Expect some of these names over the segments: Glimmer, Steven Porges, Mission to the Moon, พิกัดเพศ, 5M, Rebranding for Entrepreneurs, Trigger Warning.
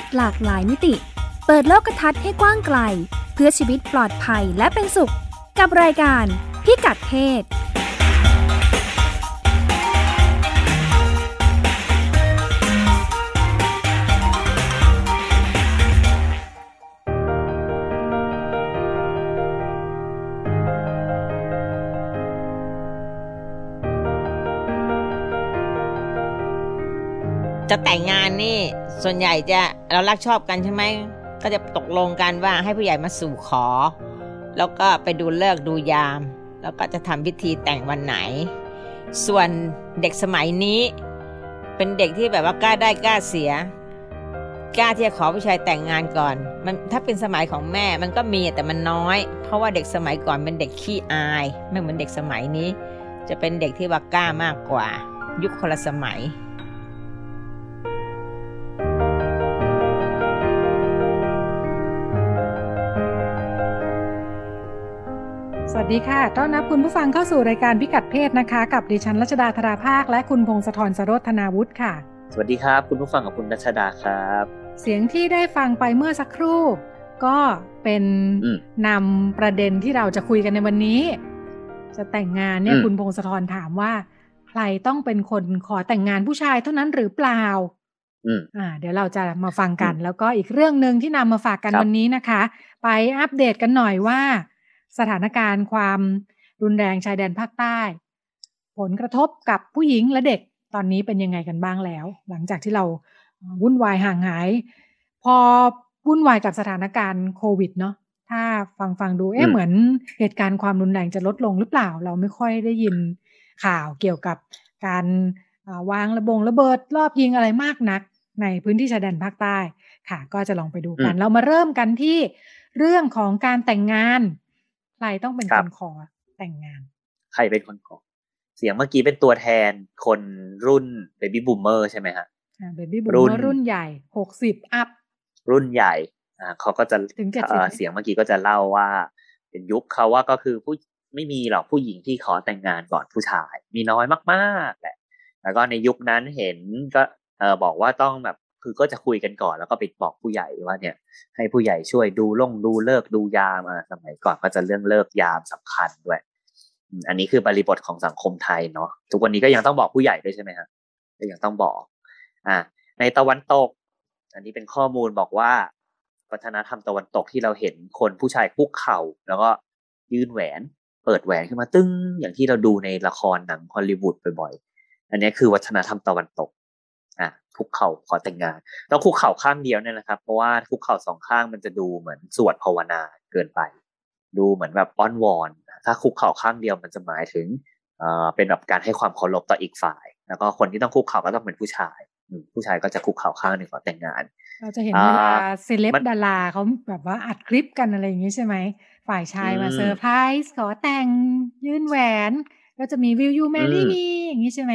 ศหลากหลายมิติเปิดโลกทัศน์ให้กว้างไกลเพื่อชีวิตปลอดภัยและเป็นสุขกับรายการพิกัดเพศจะแต่งงานนี่ส่วนใหญ่จะเรารักชอบกันใช่ไหมก็จะตกลงกันว่าให้ผู้ใหญ่มาสู่ขอแล้วก็ไปดูฤกษ์ดูยามแล้วก็จะทำพิธีแต่งวันไหนส่วนเด็กสมัยนี้เป็นเด็กที่แบบว่ากล้าได้กล้าเสียกล้าที่จะขอผู้ชายแต่งงานก่อนมันถ้าเป็นสมัยของแม่มันก็มีแต่มันน้อยเพราะว่าเด็กสมัยก่อนเป็นเด็กขี้อายไม่เหมือนเด็กสมัยนี้จะเป็นเด็กที่ว่ากล้ามากกว่ายุคคนละสมัยสวัสดีค่ะต้อนรับคุณผู้ฟังเข้าสู่รายการพิกัดเพศนะคะกับดิฉันรัชดาธราภาคและคุณพงศธรสโรธนาวุฒิค่ะสวัสดีครับคุณผู้ฟังกับคุณรัชดาครับเสียงที่ได้ฟังไปเมื่อสักครู่ก็เป็นนำประเด็นที่เราจะคุยกันในวันนี้จะแต่งงานเนี่ยคุณพงศธรถามว่าใครต้องเป็นคนขอแต่งงานผู้ชายเท่านั้นหรือเปล่าเดี๋ยวเราจะมาฟังกันแล้วก็อีกเรื่องนึงที่นำมาฝากกันวันนี้นะคะไปอัปเดตกันหน่อยว่าสถานการณ์ความรุนแรงชายแดนภาคใต้ผลกระทบกับผู้หญิงและเด็กตอนนี้เป็นยังไงกันบ้างแล้วหลังจากที่เราวุ่นวายห่างหายพอวุ่นวายกับสถานการณ์โควิดเนาะถ้าฟังดูเหมือนเหตุการณ์ความรุนแรงจะลดลงหรือเปล่าเราไม่ค่อยได้ยินข่าวเกี่ยวกับการวางระเบิดรอบยิงอะไรมากนักในพื้นที่ชายแดนภาคใต้ค่ะก็จะลองไปดูกันเรามาเริ่มกันที่เรื่องของการแต่งงานใครต้องเป็นคนขอแต่งงานใครเป็นคนขอเสียงเมื่อกี้เป็นตัวแทนคนรุ่นเบบี้บูมเมอร์ใช่ไหมฮะเบบี้บูมเมอร์รุ่นใหญ่60อัพรุ่นใหญ่เขาก็จะถึง70เสียงเมื่อกี้ก็จะเล่าว่าเป็นยุคเขาว่าก็คือผู้ไม่มีหรอกผู้หญิงที่ขอแต่งงานก่อนผู้ชายมีน้อยมากๆแหละแล้วก็ในยุคนั้นเห็นก็บอกว่าต้องแบบคือก็จะคุยกันก่อนแล้วก็ไปบอกผู้ใหญ่ว่าเนี่ยให้ผู้ใหญ่ช่วยดูเลิกดูยามสมัยก่อนก็จะเรื่องเลิกยามสำคัญด้วยอันนี้คือบริบทของสังคมไทยเนาะทุกวันนี้ก็ยังต้องบอกผู้ใหญ่ด้วยใช่ไหมฮะก็ยังต้องบอกในตะวันตกอันนี้เป็นข้อมูลบอกว่าวัฒนธรรมตะวันตกที่เราเห็นคนผู้ชายคุกเข่าแล้วก็ยื่นแหวนเปิดแหวนขึ้นมาตึ้งอย่างที่เราดูในละครหนังฮอลลีวูดบ่อยๆอันนี้คือวัฒนธรรมตะวันตกคุกเข่าขอแต่งงานต้องคุกเข่าข้างเดียวเนี่ยนะครับเพราะว่าคุกเข่าสองข้างมันจะดูเหมือนสวดภาวนาเกินไปดูเหมือนแบบอ้อนวอนถ้าคุกเข่าข้างเดียวมันจะหมายถึงเป็นแบบการให้ความเคารพต่ออีกฝ่ายแล้วก็คนที่ต้องคุกเข่าก็ต้องเป็นผู้ชายผู้ชายก็จะคุกเข่าข้างหนึ่งขอแต่งงานเราจะเห็นเวลาเซเลบดาราเขาแบบว่าอัดคลิปกันอะไรอย่างนี้ใช่ไหมฝ่ายชายมาเซอร์ไพรส์ขอแต่งยื่นแหวนก็จะมีวิวยูแมรี่มีอย่างนี้ใช่ไหม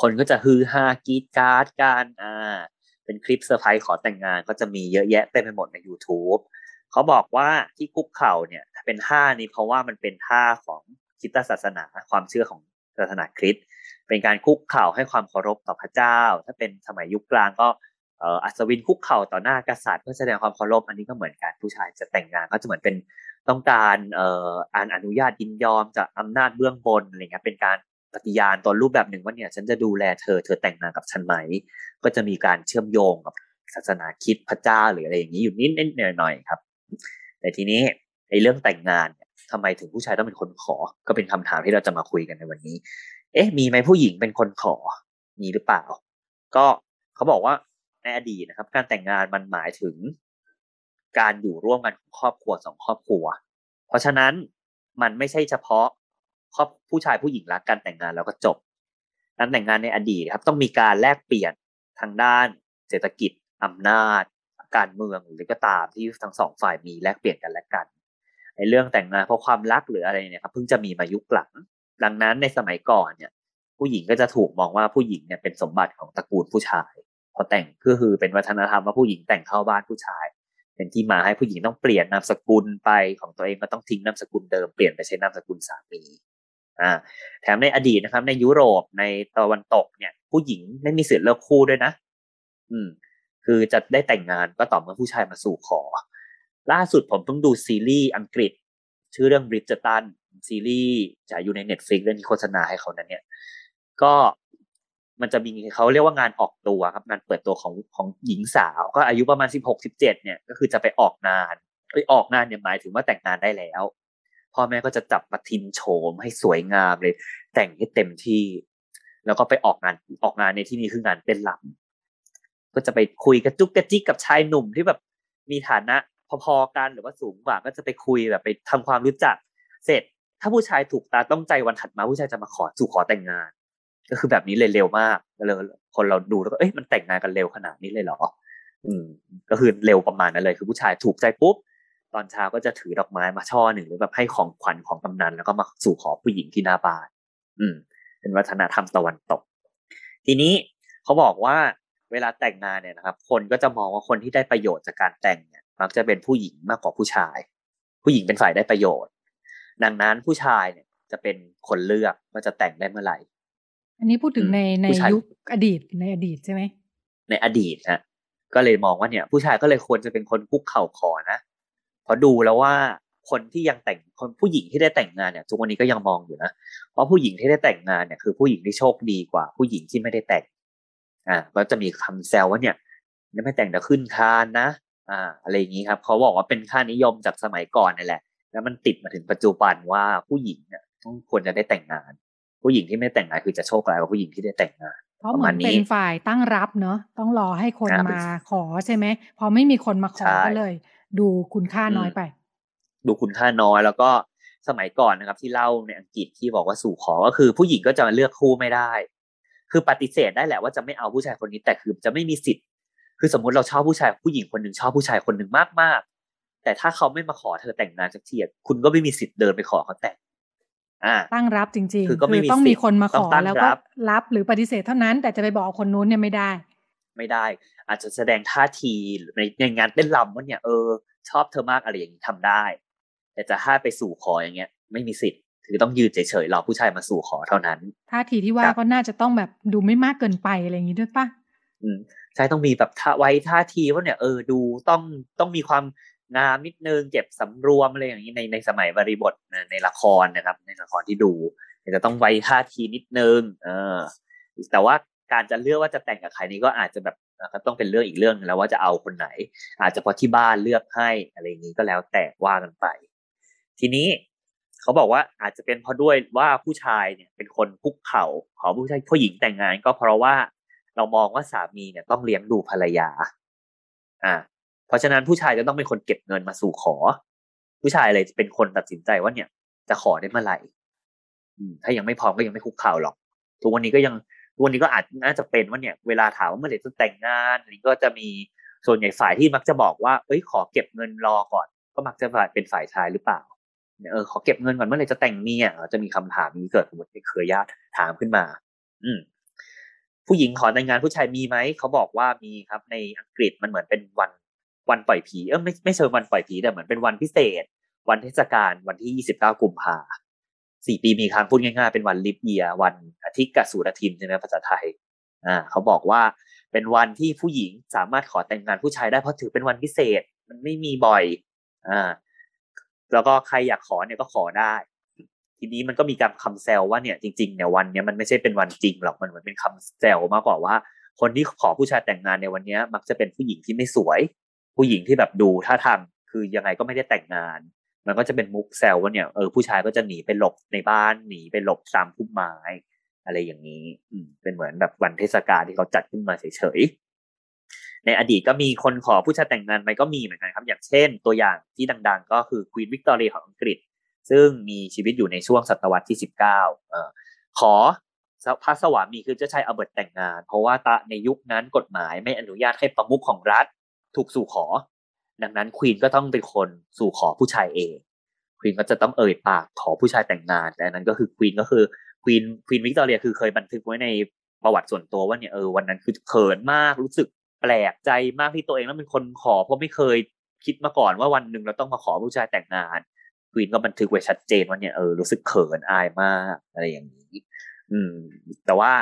คนก็จะฮือฮากรี๊ดกราดกันเป็นคลิปเซอร์ไพรส์ขอแต่งงานก็จะมีเยอะแยะเต็มไปหมดใน YouTube เขาบอกว่าที่คุกเข่าเนี่ยเป็นท่านี้เพราะว่ามันเป็นท่าของคริสตศาสนาความเชื่อของศาสนาคริสต์เป็นการคุกเข่าให้ความเคารพต่อพระเจ้าถ้าเป็นสมัยยุคกลางก็อัศวินคุกเข่าต่อหน้ากษัตริย์เพื่อแสดงความเคารพอันนี้ก็เหมือนกันผู้ชายจะแต่งงานก็จะเหมือนเป็นต้องการอนุญาตยินยอมจากอำนาจเบื้องบนอะไรเงี้ยเป็นการปฏิญาณตอนรูปแบบหนึ่งว่าเนี่ยฉันจะดูแลเธอแต่งงานกับฉันไหมก็จะมีการเชื่อมโยงกับศาสนาคริสต์พระเจ้าหรืออะไรอย่างนี้อยู่นิดๆหน่อยๆครับแต่ทีนี้ในเรื่องแต่งงานเนี่ยทำไมถึงผู้ชายต้องเป็นคนขอก็เป็นคำถามที่เราจะมาคุยกันในวันนี้มีไหมผู้หญิงเป็นคนขอมีหรือเปล่าก็เขาบอกว่าในอดีตนะครับการแต่งงานมันหมายถึงการอยู่ร่วมกันของครอบครัวสองครอบครัวเพราะฉะนั้นมันไม่ใช่เฉพาะครอบผู้ชายผู้หญิงรักกันแต่งงานแล้วก็จบการแต่งงานในอดีตครับต้องมีการแลกเปลี่ยนทางด้านเศรษฐกิจอำนาจการเมืองหรือก็ตามที่ทั้งสองฝ่ายมีแลกเปลี่ยนกันและกันในเรื่องแต่งงานเพราะความรักหรืออะไรเนี่ยครับเพิ่งจะมีมายุคหลังดังนั้นในสมัยก่อนเนี่ยผู้หญิงก็จะถูกมองว่าผู้หญิงเนี่ยเป็นสมบัติของตระกูลผู้ชายพอแต่งก็คือเป็นวัฒนธรรมว่าผู้หญิงแต่งเข้าบ้านผู้ชายเป็นที่มาให้ผู้หญิงต้องเปลี่ยนนามสกุลไปของตัวเองก็ต้องทิ้งนามสกุลเดิมเปลี่ยนไปใช้นามสกุลสามีแถมในอดีตนะครับในยุโรปในตะวันตกเนี่ยผู้หญิงไม่มีสิทธิ์เลิกคู่ด้วยนะ คือจะได้แต่งงานก็ต่อเมื่อผู้ชายมาสู่ขอล่าสุดผมเพิ่งดูซีรีส์อังกฤษชื่อเรื่อง Bridgerton ซีรีส์ฉายอยู่ใน Netflix และมีโฆษณาให้เขานั้นเนี่ยก็มันจะมีเขาเรียกว่างานออกตัวครับงานเปิดตัวของหญิงสาวก็อายุประมาณ 16-17 เนี่ยก็คือจะไปออกงานไปออกงานเนี่ยหมายถึงว่าแต่งงานได้แล้วพ่อแม่ก็จะจับมาทินโฉมให้สวยงามเลยแต่งให้เต็มที่แล้วก็ไปออกงานในที่นี้คืองานเต้นรำก็จะไปคุยกระจุกกระจิกกับชายหนุ่มที่แบบมีฐานะพอๆกันหรือว่าสูงกว่าก็จะไปคุยแบบไปทำความรู้จักเสร็จถ้าผู้ชายถูกตาต้องใจวันถัดมาผู้ชายจะมาขอแต่งงานก็คือแบบนี้เลยเร็วมากเลยคนเราดูแล้วก็เอ้ยมันแต่งงานกันเร็วขนาดนี้เลยเหรอก็คือเร็วประมาณนั้นเลยคือผู้ชายถูกใจปุ๊บตอนเช้าก็จะถือดอกไม้มาช่อหนึ่งหรือแบบให้ของขวัญของกำนันแล้วก็มาสู่ขอผู้หญิงที่หน้าบ้านเป็นวัฒนธรรมตะวันตกทีนี้เขาบอกว่าเวลาแต่งงานเนี่ยนะครับคนก็จะมองว่าคนที่ได้ประโยชน์จากการแต่งเนี่ยมักจะเป็นผู้หญิงมากกว่าผู้ชายผู้หญิงเป็นฝ่ายได้ประโยชน์ดังนั้นผู้ชายเนี่ยจะเป็นคนเลือกว่าจะแต่งได้เมื่อไหร่อันนี้พูดถึงในยุคอดีตในอดีตใช่ไหมในอดีตฮะก็เลยมองว่าเนี่ยผู้ชายก็เลยควรจะเป็นคนคุกเข่าขอนะพอดูแล้วว่าคนที่ยังแต่งคนผู้หญิงที่ได้แต่งงานเนี่ยทุกวันนี้ก็ยังมองอยู่นะเพราะผู้หญิงที่ได้แต่งงานเนี่ยคือผู้หญิงที่โชคดีกว่าผู้หญิงที่ไม่ได้แต่งก็จะมีคำแซวว่าเนี่ยไม่แต่งแต่ขึ้นคานนะอะไรอย่างนี้ครับเขาบอกว่าเป็นค่านิยมจากสมัยก่อนนี่แหละแล้วมันติดมาถึงปัจจุบันว่าผู้หญิงเนี่ยต้องควรจะได้แต่งงานผู้หญิงที่ไม่แต่งงานคือจะโชคร้ายกว่าผู้หญิงที่ได้แต่งงานเพราะเหมือนเป็นฝ่ายตั้งรับเนาะต้องรอให้คนมาขอใช่ไหมพอไม่มีคนมาขอก็เลยดูคุณค่าน้อยไปดูคุณค่าน้อยแล้วก็สมัยก่อนนะครับที่เล่าในอังกฤษที่บอกว่าสู่ขอก็คือผู้หญิงก็จะเลือกคู่ไม่ได้คือปฏิเสธได้แหละว่าจะไม่เอาผู้ชายคนนี้แต่คือจะไม่มีสิทธิ์คือสมมติเราชอบผู้ชายผู้หญิงคนหนึ่งชอบผู้ชายคนหนึ่งมากๆแต่ถ้าเขาไม่มาขอเธอแต่งงานสักทีคุณก็ไม่มีสิทธิ์เดินไปขอเขาแต่งตั้งรับจริงๆคือต้องมีคนมาขอแล้วก็รับหรือปฏิเสธเท่านั้นแต่จะไปบอกคนนู้นเนี่ยไม่ได้ไม่ได้อาจจะแสดงท่าทีในงานเต้นรำว่าเนี่ยชอบเธอมากอะไรอย่างนี้ทำได้แต่จะห้าไปสู่ขออย่างเงี้ยไม่มีสิทธิ์คือต้องยืนเฉยๆรอผู้ชายมาสู่ขอเท่านั้นท่าทีที่ว่าก็น่าจะต้องแบบดูไม่มากเกินไปอะไรอย่างนี้ด้วยป่ะใช่ต้องมีแบบไว้ท่าทีว่าเนี่ยดูต้องมีความงามนิดนึงเก็บสำรวมอะไรอย่างนี้ในสมัยบริบทในละครนะครับในละครที่ดูจะต้องไว้ท่าทีนิดนึงแต่ว่าการจะเลือกว่าจะแต่งกับใครนี้ก็อาจจะแบบต้องเป็นเรื่องอีกเรื่องนึงแล้วว่าจะเอาคนไหนอาจจะพอที่บ้านเลือกให้อะไรอย่างนี้ก็แล้วแต่ว่ากันไปทีนี้เขาบอกว่าอาจจะเป็นเพราะด้วยว่าผู้ชายเนี่ยเป็นคนคุกเข่าขอผู้หญิงแต่งงานก็เพราะว่าเรามองว่าสามีเนี่ยต้องเลี้ยงดูภรรยาเพราะฉะนั้นผู้ชายจะต้องเป็นคนเก็บเงินมาสู่ขอผู้ชายเลยเป็นคนตัดสินใจว่าเนี่ยจะขอได้เมื่อไหร่ถ้ายังไม่พร้อมก็ยังไม่คุกเข่าหรอกทุกวันนี้ก็อาจน่าจะเป็นว่าเนี่ยเวลาถามว่าเมื่อไหร่จะแต่งงานอันนี้ก็จะมีส่วนใหญ่ฝ่ายที่มักจะบอกว่าเอ้ยขอเก็บเงินรอก่อนก็มักจะเป็นฝ่ายชายหรือเปล่าขอเก็บเงินก่อนเมื่อไหร่จะแต่งเมียจะมีคำถามนี้เกิดขึ้นในเครือญาติถามขึ้นมาผู้หญิงขอแต่งงานผู้ชายมีไหมเขาบอกว่ามีครับในอังกฤษมันเหมือนเป็นวันปล่อยผีไม่เชิงวันปล่อยผีแต่เหมือนเป็นวันพิเศษวันเทศกาลวันที่29กุมภาพันธ์4ปีมีครั้งพูดง่ายๆเป็นวันลิปเยียร์วันอาทิตย์กับสุรทินใช่ไหมภาษาไทยเขาบอกว่าเป็นวันที่ผู้หญิงสามารถขอแต่งงานผู้ชายได้เพราะถือเป็นวันพิเศษมันไม่มีบ่อยแล้วก็ใครอยากขอเนี่ยก็ขอได้ทีนี้มันก็มีการคำแซวว่าเนี่ยจริงๆเนี่ยวันนี้มันไม่ใช่เป็นวันจริงหรอกมันเหมือนเป็นคำแซวมากกว่าว่าคนที่ขอผู้ชายแต่งงานในวันนี้มักจะเป็นผู้หญิงที่ไม่สวยผู้หญิงที่แบบดูท่าทางคือยังไงก็ไม่ได้แต่งงานมันก็จะเป็นมุกแซวว่าเนี่ยผู้ชายก็จะหนีไปหลบในบ้านหนีไปหลบตามพุ่มไม้อะไรอย่างนี้เป็นเหมือนแบบวันเทศกาลที่เขาจัดขึ้นมาเฉยๆในอดีตก็มีคนขอผู้ชายแต่งงานไปก็มีเหมือนกันครับอย่างเช่นตัวอย่างที่ดังๆก็คือควีนวิกตอเรียของอังกฤษซึ่งมีชีวิตอยู่ในช่วงศตวรรษที่19ขอพระสวามีคือเจ้าชายอัลเบิร์ตแต่งงานเพราะว่าในยุคนั้นกฎหมายไม่อนุญาตให้ประมุขของรัฐถูกสู่ขอดังนั้นควีนก็ต้องเป็นคนสู่ขอผู้ชายเองควีนก็จะต้องเอ่ยปากขอผู้ชายแต่งงานแต่นั้นก็คือควีนควีนวิกตอเรียคือเคยบันทึกไว้ในประวัติส่วนตัวว่าเนี่ยวันนั้นคือเขินมากรู้สึกแปลกใจมากที่ตัวเองแล้วเป็นคนขอเพราะไม่เคยคิดมาก่อนว่าวันหนึ่งเราต้องมาขอผู้ชายแต่งงานควีนก็บันทึกไว้ชัดเจนว่าเนี่ยรู้สึกเขินอายมากอะไรอย่างนี้แต่ว่า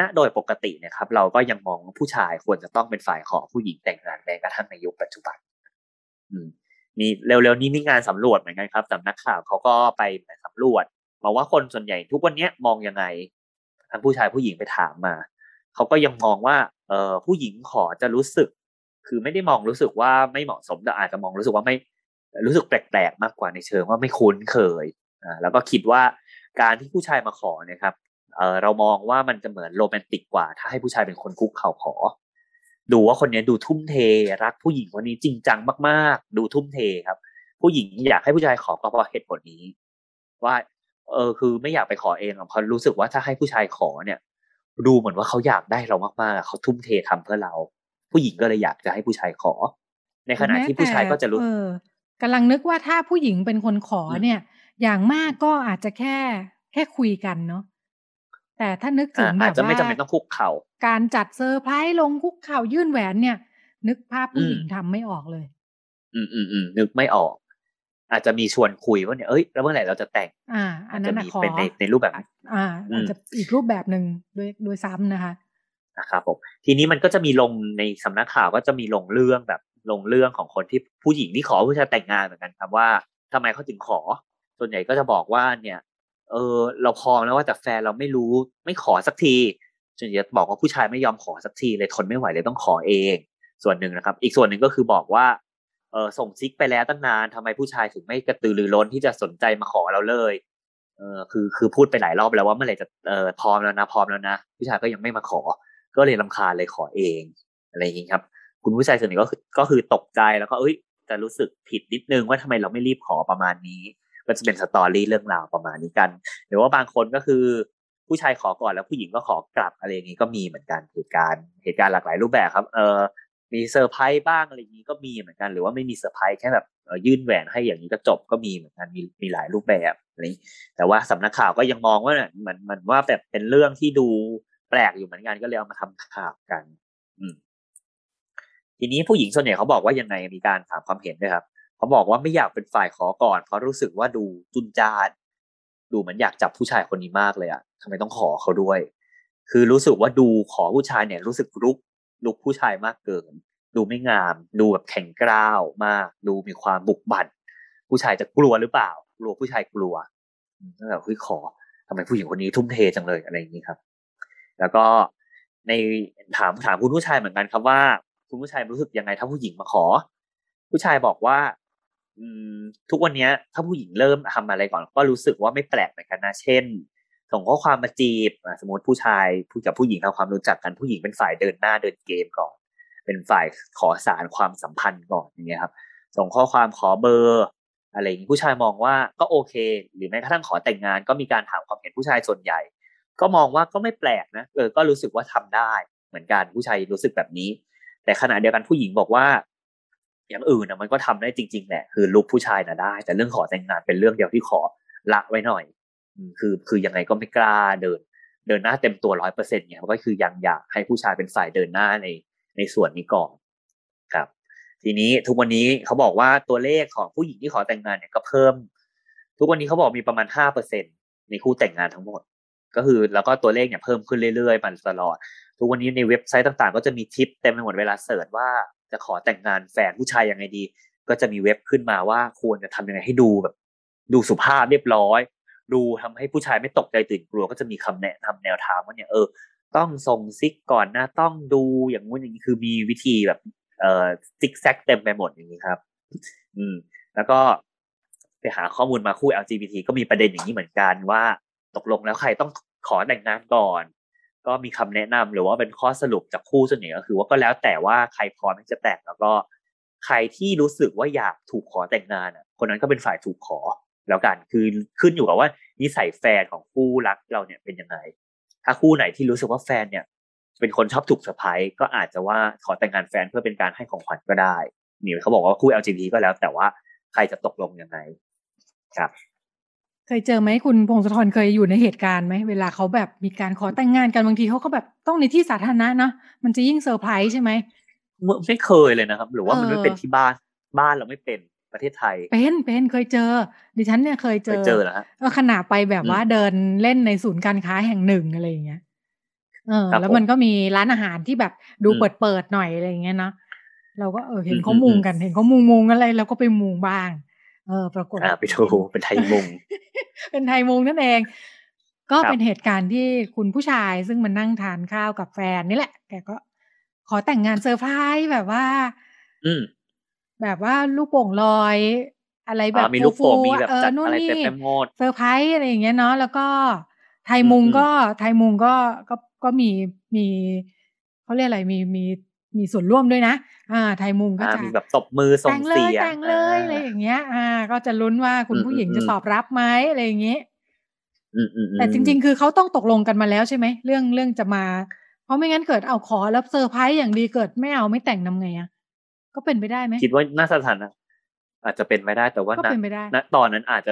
ณโดยปกตินะครับเราก็ยังมองว่าผู้ชายควรจะต้องเป็นฝ่ายขอผู้หญิงแต่งงานแม้กระทั่งในยุคปัจจุบันมีเร็วๆนี้มีงานสำรวจเหมือนกันครับสำนักข่าวเขาก็ไปสำรวจบอกว่าคนส่วนใหญ่ทุกวันนี้มองยังไงทั้งผู้ชายผู้หญิงไปถามมาเขาก็ยังมองว่าผู้หญิงขอจะรู้สึกคือไม่ได้มองรู้สึกว่าไม่เหมาะสมแต่อาจจะมองรู้สึกว่าไม่รู้สึกแปลกๆมากกว่าในเชิงว่าไม่คุ้นเคยแล้วก็คิดว่าการที่ผู้ชายมาขอเนี่ยครับเรามองว่ามันจะเหมือนโรแมนติกกว่าถ้าให้ผู้ชายเป็นคนคุกเข่าขอดูว่าคนนี้ดูทุ่มเทรักผู้หญิงคนนี้จริงจังมากๆดูทุ่มเทครับผู้หญิงอยากให้ผู้ชายขอก็เพราะเหตุผลนี้ว่าคือไม่อยากไปขอเองเพราะรู้สึกว่าถ้าให้ผู้ชายขอเนี่ยดูเหมือนว่าเขาอยากได้เรามากๆเขาทุ่มเททำเพื่อเราผู้หญิงก็เลยอยากจะให้ผู้ชายขอในขณะที่ผู้ชายก็จะรู้กำลังนึกว่าถ้าผู้หญิงเป็นคนขอเนี่ยอย่างมากก็อาจจะแค่คุยกันเนาะแต่ถ้านึกถึงแบบว่าอาจจะไม่จำเป็นต้องคุกเข่าการจัดเซอร์ไพรส์ลงคุกเข่ายื่นแหวนเนี่ยนึกภาพผู้หญิงทำไม่ออกเลยนึกไม่ออกอาจจะมีชวนคุยว่าเนี่ยแล้วเมื่อไหร่เราจะแต่งอันนั้นขอเป็นในรูปแบบอาจจะอีกรูปแบบหนึ่งโดยซ้ำนะคะนะครับผมทีนี้มันก็จะมีลงในสำนักข่าวก็จะมีลงเรื่องแบบลงเรื่องของคนที่ผู้หญิงที่ขอผู้ชายแต่งงานเหมือนกันครับว่าทำไมเขาถึงขอส่วนใหญ่ก็จะบอกว่าเนี่ยเราพร้อมแล้วว่าแต่แฟนเราไม่รู้ไม่ขอสักทีส่วนใหญ่จะบอกว่าผู้ชายไม่ยอมขอสักทีเลยทนไม่ไหวเลยต้องขอเองส่วนหนึ่งนะครับอีกส่วนหนึ่งก็คือบอกว่าส่งซิกไปแล้วตั้งนานทำไมผู้ชายถึงไม่กระตือรือร้นที่จะสนใจมาขอเราเลยคือพูดไปหลายรอบแล้วว่าเมื่อไหร่จะพร้อมแล้วนะพร้อมแล้วนะผู้ชายก็ยังไม่มาขอก็เลยรำคาญเลยขอเองอะไรอย่างนี้ครับคุณผู้ชายส่วนหนึ่งก็คือตกใจแล้วก็จะรู้สึกผิดนิดนึงว่าทำไมเราไม่รีบขอประมาณนี้ก็จะเป็นสตอรี่เรื่องราวประมาณนี้กันหรือว่าบางคนก็คือผู้ชายขอก่อนแล้วผู้หญิงก็ขอกลับอะไรอย่างนี้ก็มีเหมือนกันเหตุการณ์หลากหลายรูปแบบครับมีเซอร์ไพรส์บ้างอะไรอย่างนี้ก็มีเหมือนกันหรือว่าไม่มีเซอร์ไพรส์แค่แบบยื่นแหวนให้อย่างนี้ก็จบก็มีเหมือนกันมีหลายรูปแบบนี้แต่ว่าสำนักข่าวก็ยังมองว่ามันว่าแบบเป็นเรื่องที่ดูแปลกอยู่เหมือนกันก็เลยเอามาทำข่าวกันทีนี้ผู้หญิงส่วนใหญ่เขาบอกว่ายังไงมีการถามความเห็นด้วยครับเขาบอกว่าไม่อยากเป็นฝ่ายขอก่อนเพราะรู้สึกว่าดูจุนจานดูเหมือนอยากจับผู้ชายคนนี้มากเลยอะทำไมต้องขอเขาด้วยคือรู้สึกว่าดูขอผู้ชายเนี่ยรู้สึกลุกผู้ชายมากเกินดูไม่งามดูแบบแข็งกร้าวมากดูมีความบุกบั่นผู้ชายจะกลัวหรือเปล่ากลัวผู้ชายกลัวนั่นแหละคือขอทำไมผู้หญิงคนนี้ทุ่มเทจังเลยอะไรอย่างนี้ครับแล้วก็ในถามคุณผู้ชายเหมือนกันครับว่าคุณผู้ชายรู้สึกยังไงถ้าผู้หญิงมาขอผู้ชายบอกว่าทุกวันนี้ถ้าผู้หญิงเริ่มทำอะไรก่อนก็รู้สึกว่าไม่แปลกเหมือนกันนะเช่นส่งข้อความมาจีบสมมติผู้ชายพูดกับผู้หญิงทำความรู้จักกันผู้หญิงเป็นฝ่ายเดินหน้าเดินเกมก่อนเป็นฝ่ายขอสารความสัมพันธ์ก่อนอย่างเงี้ยครับส่งข้อความขอเบอร์อะไรอย่างนี้ผู้ชายมองว่าก็โอเคหรือแม้กระทั่งขอแต่งงานก็มีการถามความเห็นผู้ชายส่วนใหญ่ก็มองว่าก็ไม่แปลกนะก็รู้สึกว่าทำได้เหมือนกันผู้ชายรู้สึกแบบนี้แต่ขณะเดียวกันผู้หญิงบอกว่าอย่างอื่นนะมันก็ทำได้จริงๆแหละคือลุกผู้ชายนะได้แต่เรื่องขอแต่งงานเป็นเรื่องเดียวที่ขอละไว้หน่อยคือยังไงก็ไม่กล้าเดินหน้าเต็มตัว 100% เนี่ยก็คือยังอยากให้ผู้ชายเป็นฝ่ายเดินหน้าในส่วนนี้ก่อนครับทีนี้ทุกวันนี้เขาบอกว่าตัวเลขของผู้หญิงที่ขอแต่งงานเนี่ยก็เพิ่มทุกวันนี้เขาบอกมีประมาณ 5% ในคู่แต่งงานทั้งหมดก็คือแล้วก็ตัวเลขเนี่ยเพิ่มขึ้นเรื่อยๆมาตลอดทุกวันนี้ในเว็บไซต์ต่างๆก็จะมีทิปเต็มไปหมดเวลาเสิร์ชว่าจะขอแต่งงานแฟนผู้ชายยังไงดีก็จะมีเว็บขึ้นมาว่าควรจะทำยังไงให้ดูแบบดูสุภาพเรียบร้อยดูทำให้ผู้ชายไม่ตกใจตื่นกลัวก็จะมีคำแนะนำแนวทางว่าเนี่ยต้องส่งซิกก่อนนะต้องดูอย่างนู้นอย่างนี้คือมีวิธีแบบซิกแซกเต็มไปหมดอย่างนี้ครับแล้วก็ไปหาข้อมูลมาคู่ LGBT ก็มีประเด็นอย่างนี้เหมือนกันว่าตกลงแล้วใครต้องขอแต่งงานก่อนก็มีคำแนะนำหรือว่าเป็นข้อสรุปจากคู่ส่วนใหญ่ก็คือว่าก็แล้วแต่ว่าใครพร้อมที่จะแต่งแล้วก็ใครที่รู้สึกว่าอยากถูกขอแต่งงานคนนั้นก็เป็นฝ่ายถูกขอแล้วกันคือขึ้นอยู่กับว่านิสัยแฟนของคู่รักเราเนี่ยเป็นยังไงถ้าคู่ไหนที่รู้สึกว่าแฟนเนี่ยเป็นคนชอบถูกเซอร์ไพรส์ก็อาจจะว่าขอแต่งงานแฟนเพื่อเป็นการให้ของขวัญก็ได้นี่เขาบอกว่าคู่ LGBT ก็แล้วแต่ว่าใครจะตกลงยังไงครับเคยเจอไหมคุณพงศธรเคยอยู่ในเหตุการณ์ไหมเวลาเขาแบบมีการขอแต่งงานกันบางทีเขาก็แบบต้องในที่สาธารณะเนาะมันจะยิ่งเซอร์ไพรส์ใช่ไหมไม่เคยเลยนะครับหรือว่ามันไม่เป็นที่บ้านเราไม่เป็นประเทศไทยเป็นเคยเจอดิฉันเนี่ยเคยเจอเหรอฮะขณะไปแบบว่าเดินเล่นในศูนย์การค้าแห่งหนึ่งอะไรอย่างเงี้ย แล้วมันก็มีร้านอาหารที่แบบดูเปิดหน่อยอะไรอย่างเงี้ยเนาะเราก็เห็นเขามุงกันเห็นเขามุงอะไรเราก็ไปมุงบ้างปรากฏไปดูเป็นไทยมุงนั่นเองก็เป็นเหตุการณ์ที่คุณผู้ชายซึ่งมันนั่งทานข้าวกับแฟนนี่แหละแกก็ขอแต่งงานเซอร์ไพรส์แบบว่าลูกโป่งลอยอะไรแบบมีลูกโป่งมีแบบจัดอะไรเต็มไปหมดเซอร์ไพรส์อะไรอย่างเงี้ยเนาะแล้วก็ไทยมุงก็มีเขาเรียกอะไรมีส่วนร่วมด้วยนะไทยมุงก็จะมีแบบตบมือส่งเสียงแต่งเลยอะไรอย่างเงี้ยก็จะลุ้นว่าคุณผู้หญิงจะตอบรับไหมอะไรอย่างเงี้ยแต่จริงๆคือเขาต้องตกลงกันมาแล้วใช่ไหมเรื่องจะมาเพราะไม่งั้นเกิดเอาขอแล้วเซอร์ไพรส์อย่างดีเกิดไม่เอาไม่แต่งทำไงอ่ะก็เป็นไปได้ไหมคิดว่าน่าสถานะอาจจะเป็นไปได้แต่ว่าณตอนนั้นอาจ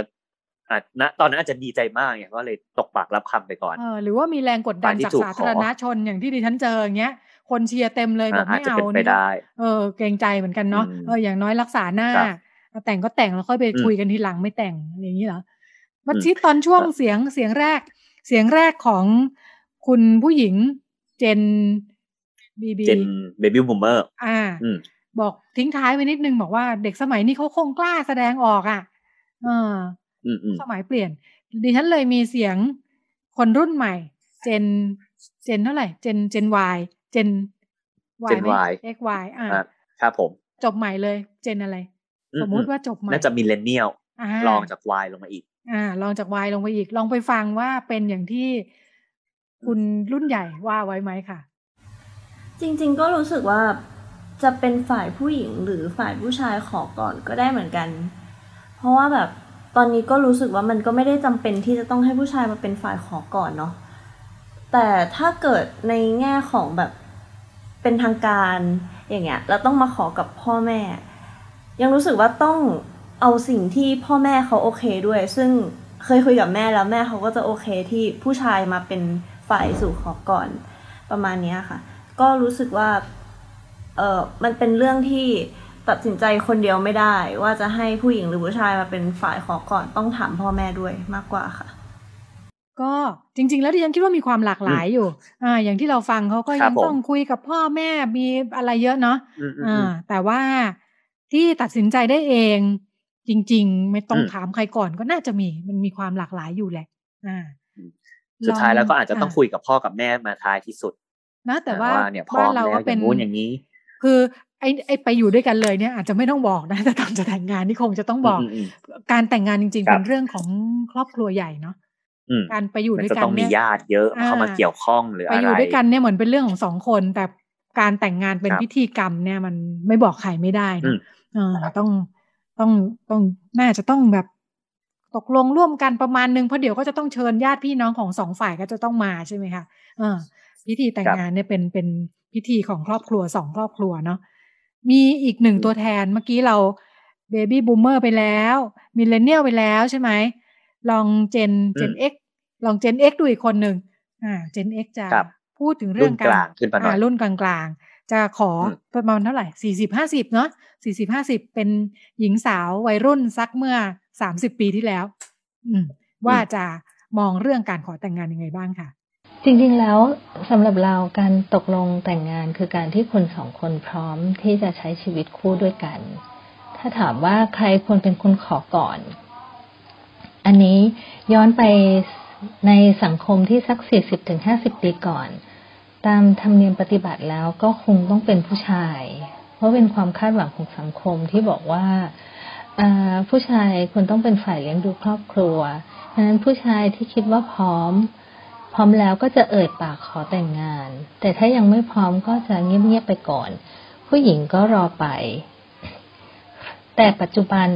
จะดีใจมากเนี่ยก็เลยตกปากรับคำไปก่อนหรือว่ามีแรงกดดันจากสาธารณชนอย่างที่ดิฉันเจออย่างเงี้ยคนเชียร์เต็มเลยแบบไม่เอาเนี่ยเกรงใจเหมือนกันเนาะอย่างน้อยรักษาหน้าแต่งก็แต่งแล้วค่อยไปคุยกันทีหลังไม่แต่งอย่างนี้เหรอมาชิดตอนช่วงเสียงแรกของคุณผู้หญิงเจนเบบี้บูมเมอร์บอกทิ้งท้ายไว้นิดนึงบอกว่าเด็กสมัยนี้เขาคงกล้าแสดงออกสมัยเปลี่ยนดิฉันเลยมีเสียงคนรุ่นใหม่เจนเท่าไหร่เจน Y เจน Y X Y ครับผมจบใหม่เลยเจนอะไรสมมุติว่าจบใหม่น่าจะมิลเลนเนียลลองจาก Y ลงมาอีกลองจาก Y ลงไปอีกลองไปฟังว่าเป็นอย่างที่คุณรุ่นใหญ่ว่าไว้ไหมค่ะจริงๆก็รู้สึกว่าจะเป็นฝ่ายผู้หญิงหรือฝ่ายผู้ชายขอก่อนก็ได้เหมือนกันเพราะว่าแบบตอนนี้ก็รู้สึกว่ามันก็ไม่ได้จำเป็นที่จะต้องให้ผู้ชายมาเป็นฝ่ายขอก่อนเนาะแต่ถ้าเกิดในแง่ของแบบเป็นทางการอย่างเงี้ยเราต้องมาขอกับพ่อแม่ยังรู้สึกว่าต้องเอาสิ่งที่พ่อแม่เขาโอเคด้วยซึ่งเคยคุยกับแม่แล้วแม่เขาก็จะโอเคที่ผู้ชายมาเป็นฝ่ายสู่ขอก่อนประมาณนี้ค่ะก็รู้สึกว่ามันเป็นเรื่องที่ตัดสินใจคนเดียวไม่ได้ว่าจะให้ผู้หญิงหรือผู้ชายมาเป็นฝ่ายขอก่อนต้องถามพ่อแม่ด้วยมากกว่าค่ะก็จริงๆแล้วดิฉันคิดว่ามีความหลากหลายอยู่อย่างที่เราฟังเขาก็ยังต้องคุยกับพ่อแม่มีอะไรเยอะเนาะแต่ว่าที่ตัดสินใจได้เองจริงๆไม่ต้องถามใครก่อนก็น่าจะมันมีความหลากหลายอยู่แหละสุดท้ายแล้วก็อาจจะต้องคุยกับพ่อกับแม่มาท้ายที่สุดนะแต่ว่าเนี่ยพ่อเราก็เป็นอย่างนี้คือไอ้ไปอยู่ด้วยกันเลยเนี่ยอาจจะไม่ต้องบอกนะแต่ตอนจะแต่งงานนี่คงจะต้องบอกการแต่งงานจริงๆเป็นเรื่องของครอบครัวใหญ่เนาะการไปอยู่ด้วยกันเนี่ยต้องมีญาติเยอะเข้ามาเกี่ยวข้องหรืออะไรไปอยู่ด้วยกันเนี่ยเหมือนเป็นเรื่องของสองคนแต่การแต่งงานเป็นพิธีกรรมเนี่ยมันไม่บอกใครไม่ได้นะต้องน่าจะต้องแบบตกลงร่วมกันประมาณนึงเพราะเดี๋ยวก็จะต้องเชิญญาติพี่น้องของสองฝ่ายก็จะต้องมาใช่ไหมคะพิธีแต่งงานเนี่ยเป็นพิธีของครอบครัวสองครอบครัวเนาะมีอีกหนึ่งตัวแทนเมื่อกี้เราเบบี้บูมเมอร์ไปแล้วมิลเลนเนียลไปแล้วใช่ไหมลองเจน X ลองเจน X ดูอีกคนหนึ่งเจน X จะพูดถึงเรื่องการรุ่นกลางๆจะขอประมาณเท่าไหร่40-50เนาะ40-50เป็นหญิงสาววัยรุ่นสักเมื่อ30 ปีที่แล้วว่าจะมองเรื่องการขอแต่งงานยังไงบ้างค่ะจริงๆแล้วสำหรับเราการตกลงแต่งงานคือการที่คนสองคนพร้อมที่จะใช้ชีวิตคู่ด้วยกันถ้าถามว่าใครควรเป็นคนขอก่อนอันนี้ย้อนไปในสังคมที่สัก 40-50 ปีก่อนตามธรรมเนียมปฏิบัติแล้วก็คงต้องเป็นผู้ชายเพราะเป็นความคาดหวังของสังคมที่บอกว่าผู้ชายควรต้องเป็นฝ่ายเลี้ยงดูครอบครัวฉะนั้นผู้ชายที่คิดว่าพร้อมแล้วก็จะเอ่ยปากขอแต่งงานแต่ถ้ายังไม่พร้อมก็จะเงียบๆไปก่อนผู้หญิงก็รอไปแต่ปัจจุบัน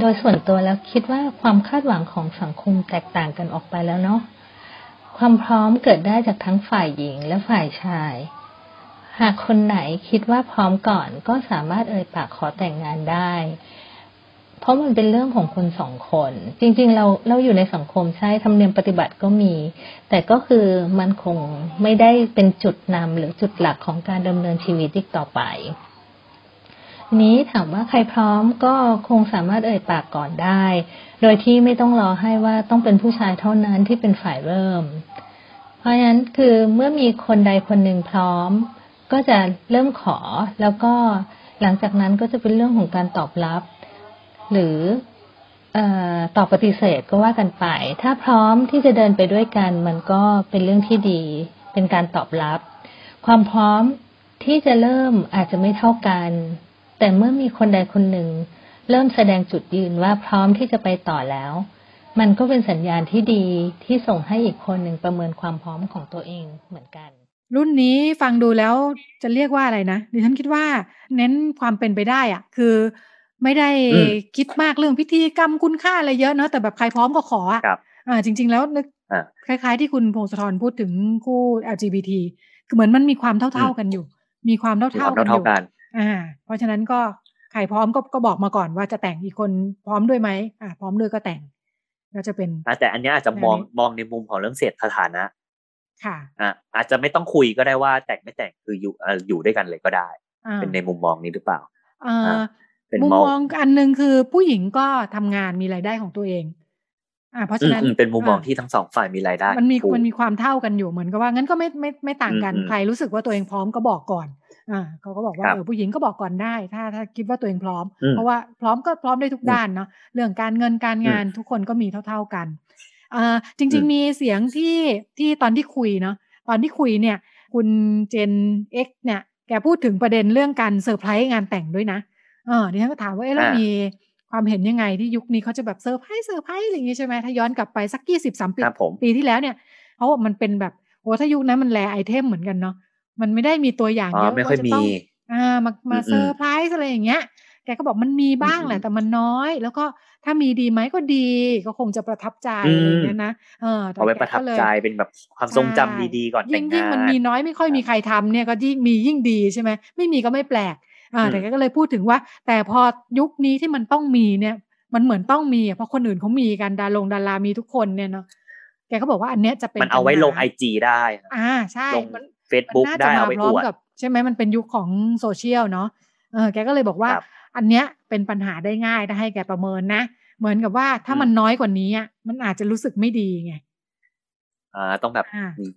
โดยส่วนตัวแล้วคิดว่าความคาดหวังของสังคมแตกต่างกันออกไปแล้วเนาะความพร้อมเกิดได้จากทั้งฝ่ายหญิงและฝ่ายชายหากคนไหนคิดว่าพร้อมก่อนก็สามารถเอ่ยปากขอแต่งงานได้เพราะมันเป็นเรื่องของคนสองคนจริงๆเราอยู่ในสังคมใช่ธรรมเนียมปฏิบัติก็มีแต่ก็คือมันคงไม่ได้เป็นจุดนำหรือจุดหลักของการดำเนินชีวิตอีกต่อไปนี้ถามว่าใครพร้อมก็คงสามารถเอ่ยปากก่อนได้โดยที่ไม่ต้องรอให้ว่าต้องเป็นผู้ชายเท่านั้นที่เป็นฝ่ายเริ่ม เพราะฉะนั้นคือเมื่อมีคนใดคนหนึ่งพร้อมก็จะเริ่มขอแล้วก็หลังจากนั้นก็จะเป็นเรื่องของการตอบรับหรือตอบปฏิเสธก็ว่ากันไปถ้าพร้อมที่จะเดินไปด้วยกันมันก็เป็นเรื่องที่ดีเป็นการตอบรับความพร้อมที่จะเริ่มอาจจะไม่เท่ากันแต่เมื่อมีคนใดคนหนึ่งเริ่มแสดงจุดยืนว่าพร้อมที่จะไปต่อแล้วมันก็เป็นสัญญาณที่ดีที่ส่งให้อีกคนหนึ่งประเมินความพร้อมของตัวเองเหมือนกันรุ่นนี้ฟังดูแล้วจะเรียกว่าอะไรนะดิฉันคิดว่าเน้นความเป็นไปได้อะคือไม่ได้คิดมากเรื่องพิธีกรรมคุณค่าอะไรเยอะเนาะแต่แบบใครพร้อมก็ขออ่ะจริงๆแล้วนึกคล้ายๆที่คุณพงศธรพูดถึงคู่ LGBT คือเหมือนมันมีความเท่าๆกันอยู่มีความเท่าๆกันเพราะฉะนั้นก็ใครพร้อมก็บอกมาก่อนว่าจะแต่งอีกคนพร้อมด้วยไหมพร้อมด้วยก็แต่งก็จะเป็นแต่อันนี้อาจจะมองในมุมของเรื่องเศรษฐฐานะค่ะอาจจะไม่ต้องคุยก็ได้ว่าแต่งไม่แต่งคืออยู่ด้วยกันเลยก็ได้เป็นในมุมมองนี้หรือเปล่ามุมมองอันนึงคือผู้หญิงก็ทำงานมีรายได้ของตัวเองเพราะฉะนั้นเป็นมุมมองที่ทั้งสองฝ่ายมีรายได้มันมีความเท่ากันอยู่เหมือนกับว่างั้นก็ไม่ต่างกันใครรู้สึกว่าตัวเองพร้อมก็บอกก่อนเขาก็บอกว่าผู้หญิงก็บอกก่อนได้ถ้าคิดว่าตัวเองพร้อมเพราะว่าพร้อมก็พร้อมได้ทุกด้านเนาะเรื่องการเงินการงานทุกคนก็มีเท่าๆกันจริงๆมีเสียงที่ตอนที่คุยเนาะตอนที่คุยเนี่ยคุณเจน X เนี่ยแกพูดถึงประเด็นเรื่องการเซอร์ไพรส์งานแต่งด้วยนะดิฉันก็ถามว่าแล้วมีความเห็นยังไงที่ยุคนี้เขาจะแบบเซอร์ไพรส์อะไรอย่างงี้ใช่ไหมถ้าย้อนกลับไปสัก 20-30 ปีที่แล้วเนี่ยเพราะว่ามันเป็นแบบโอ้ถ้ายุคนั้นมันแลไอเทมเหมือนกันเนาะมันไม่ได้มีตัวอย่างเยอะว่าจะต้องมาเซอร์ไพรส์อะไรอย่างเงี้ยแกก็บอกมันมีบ้างแหละแต่มันน้อยแล้วก็ถ้ามีดีไหมก็ดีก็คงจะประทับใจเนี่ยนะเอาไว้ประทับใจเป็นแบบความทรงจำดีๆก่อนแต่งงานยิ่งมันมีน้อยไม่ค่อยมีใครทำเนี่ยก็ยิ่งมียิ่งดีใช่ไหมไม่มีก็ไม่แปลกแต่ก็เลยพูดถึงว่าแต่พอยุคนี้ที่มันต้องมีเนี่ยมันเหมือนต้องมีเพราะคนอื่นเขามีกันดารามีทุกคนเนี่ยเนาะแกก็บอกว่าอันเนี้ยจะเป็นมันเอาไว้ลง IG ได้ใช่ลง Facebook ได้เอาไปอวดใช่ไหมมันเป็นยุคของโซเชียลเนาะแกก็เลยบอกว่าอันเนี้ยเป็นปัญหาได้ง่ายถ้าให้แกประเมินนะเหมือนกับว่าถ้ามันน้อยกว่านี้มันอาจจะรู้สึกไม่ดีไงต้องแบบ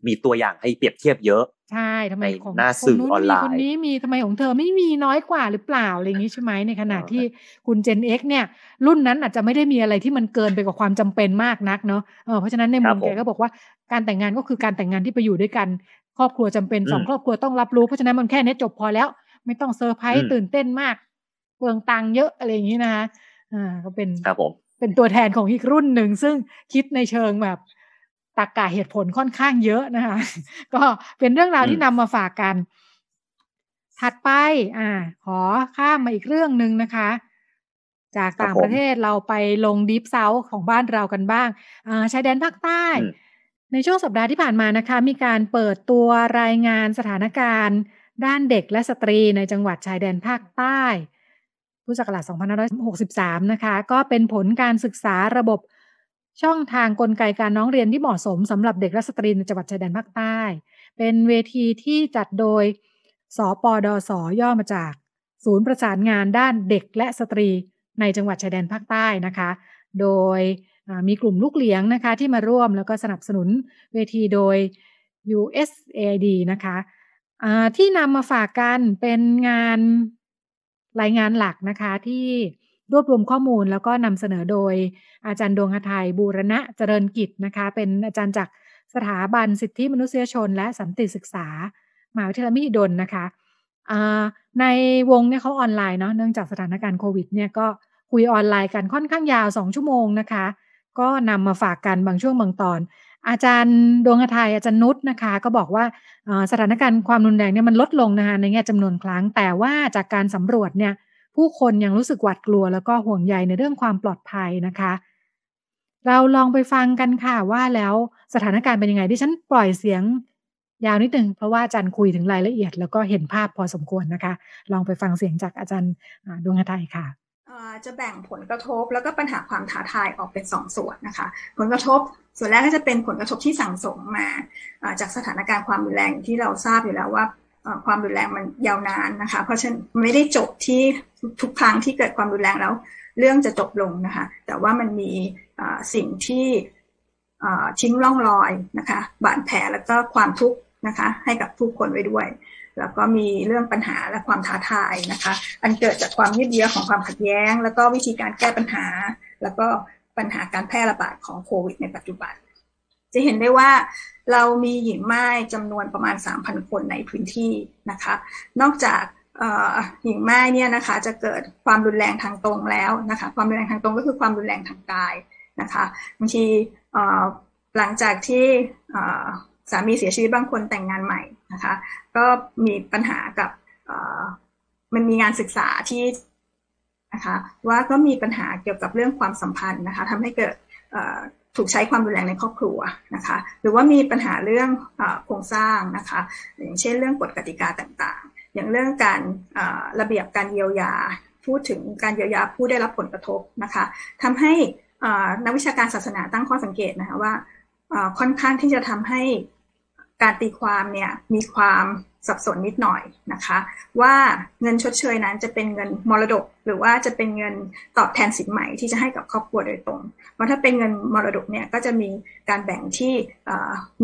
มีตัวอย่างให้เปรียบเทียบเยอะใช่ทำไมของหน้าสื่อออนไลน์คนนี้มีทำไมของเธอไม่มีน้อยกว่าหรือเปล่าอะไรอย่างนี้ใช่ไหมในขณะที่คุณเจน X เนี่ยรุ่นนั้นอาจจะไม่ได้มีอะไรที่มันเกินไปกว่าความจำเป็นมากนักเนาะเพราะฉะนั้นในมุมแกก็บอกว่าการแต่งงานก็คือการแต่งงานที่ไปอยู่ด้วยกันครอบครัวจำเป็นสองครอบครัวต้องรับรู้เพราะฉะนั้นมันแค่นี้จบพอแล้วไม่ต้องเซอร์ไพรส์ตื่นเต้นมากเปลืองตังค์เยอะอะไรอย่างนี้นะคะก็เป็นตัวแทนของอีกรุ่นหนึ่งซึ่งคิดในเชิงแบบตรรกะเหตุผลค่อนข้างเยอะนะคะก็เป็นเรื่องราวที่นำมาฝากกันถัดไปขอข้ามมาอีกเรื่องนึงนะคะจากต่างประเทศเราไปลงดีปเซาท์ของบ้านเรากันบ้างชายแดนภาคใต้ในช่วงสัปดาห์ที่ผ่านมานะคะมีการเปิดตัวรายงานสถานการณ์ด้านเด็กและสตรีในจังหวัดชายแดนภาคใต้พุทธศักราช2563นะคะก็เป็นผลการศึกษาระบบช่องทางกลไกการร้องเรียนที่เหมาะสมสำหรับเด็กและสตรีในจังหวัดชายแดนภาคใต้เป็นเวทีที่จัดโดยสปดสย่อมาจากศูนย์ประสานงานด้านเด็กและสตรีในจังหวัดชายแดนภาคใต้นะคะโดยมีกลุ่มลูกเลี้ยงนะคะที่มาร่วมแล้วก็สนับสนุนเวทีโดย USAID นะคะที่นำมาฝากกันเป็นงานรายงานหลักนะคะที่รวบรวมข้อมูลแล้วก็นำเสนอโดยอาจารย์ดวงหทัยบูรณะเจริญกิจนะคะเป็นอาจารย์จากสถาบันสิทธิมนุษยชนและสันติศึกษามหาวิทยาลัยมหิดลนะคะในวงเนี่ยเขาออนไลน์เนาะเนื่องจากสถานการณ์โควิดเนี่ยก็คุยออนไลน์กันค่อนข้างยาว2ชั่วโมงนะคะก็นำมาฝากกันบางช่วงบางตอนอาจารย์ดวงหทัยอาจารย์นุชนะคะก็บอกว่าสถานการณ์ความรุนแรงเนี่ยมันลดลงนะคะในแง่จำนวนครั้งแต่ว่าจากการสำรวจเนี่ยผู้คนยังรู้สึกหวาดกลัวแล้วก็ห่วงใยในเรื่องความปลอดภัยนะคะเราลองไปฟังกันค่ะว่าแล้วสถานการณ์เป็นยังไงดิฉันปล่อยเสียงยาวนิดนึงเพราะว่าอาจารย์คุยถึงรายละเอียดแล้วก็เห็นภาพพอสมควรนะคะลองไปฟังเสียงจากอาจารย์ดวงไทยค่ะจะแบ่งผลกระทบแล้วก็ปัญหาความท้าทายออกเป็น2ส่วนนะคะผลกระทบส่วนแรกก็จะเป็นผลกระทบที่สั่งสมมาจากสถานการณ์ความรุนแรงที่เราทราบอยู่แล้วว่าความรุนแรงมันยาวนานนะคะเพราะฉะนั้นไม่ได้จบที่ทุกครั้งที่เกิดความรุนแรงแล้วเรื่องจะจบลงนะคะแต่ว่ามันมีสิ่งที่ ทิ้งร่องรอยนะคะบาดแผลแล้วก็ความทุกข์นะคะให้กับผู้คนไว้ด้วยแล้วก็มีเรื่องปัญหาและความท้าทายนะคะอันเกิดจากความยืดเยื้อของความขัดแย้งแล้วก็วิธีการแก้ปัญหาแล้วก็ปัญหาการแพร่ระบาดของโควิดในปัจจุบันจะเห็นได้ว่าเรามีหญิงม่ายจำนวนประมาณ 3,000 คนในพื้นที่นะคะนอกจากหญิงม่ายเนี่ยนะคะจะเกิดความรุนแรงทางตรงแล้วนะคะความรุนแรงทางตรงก็คือความรุนแรงทางกายนะคะบางทีหลังจากที่สามีเสียชีวิตบางคนแต่งงานใหม่นะคะก็มีปัญหากับมันมีงานศึกษาที่นะคะว่าก็มีปัญหาเกี่ยวกับเรื่องความสัมพันธ์นะคะทำให้เกิดถูกใช้ความรุนแรงในครอบครัวนะคะหรือว่ามีปัญหาเรื่องโครงสร้างนะคะอย่างเช่นเรื่องกฎกติกาต่างๆอย่างเรื่องการระเบียบการเยียวยาพูดถึงการเยียวยาผู้ได้รับผลกระทบนะคะทำให้นักวิชาการศาสนาตั้งข้อสังเกตนะคะว่าค่อนข้างที่จะทำให้การตีความเนี่ยมีความสับสนนิดหน่อยนะคะว่าเงินชดเชยนั้นจะเป็นเงินมรดกหรือว่าจะเป็นเงินตอบแทนสินใหม่ที่จะให้กับครอบครัวโดยตรงเพราะถ้าเป็นเงินมรดกเนี่ยก็จะมีการแบ่งที่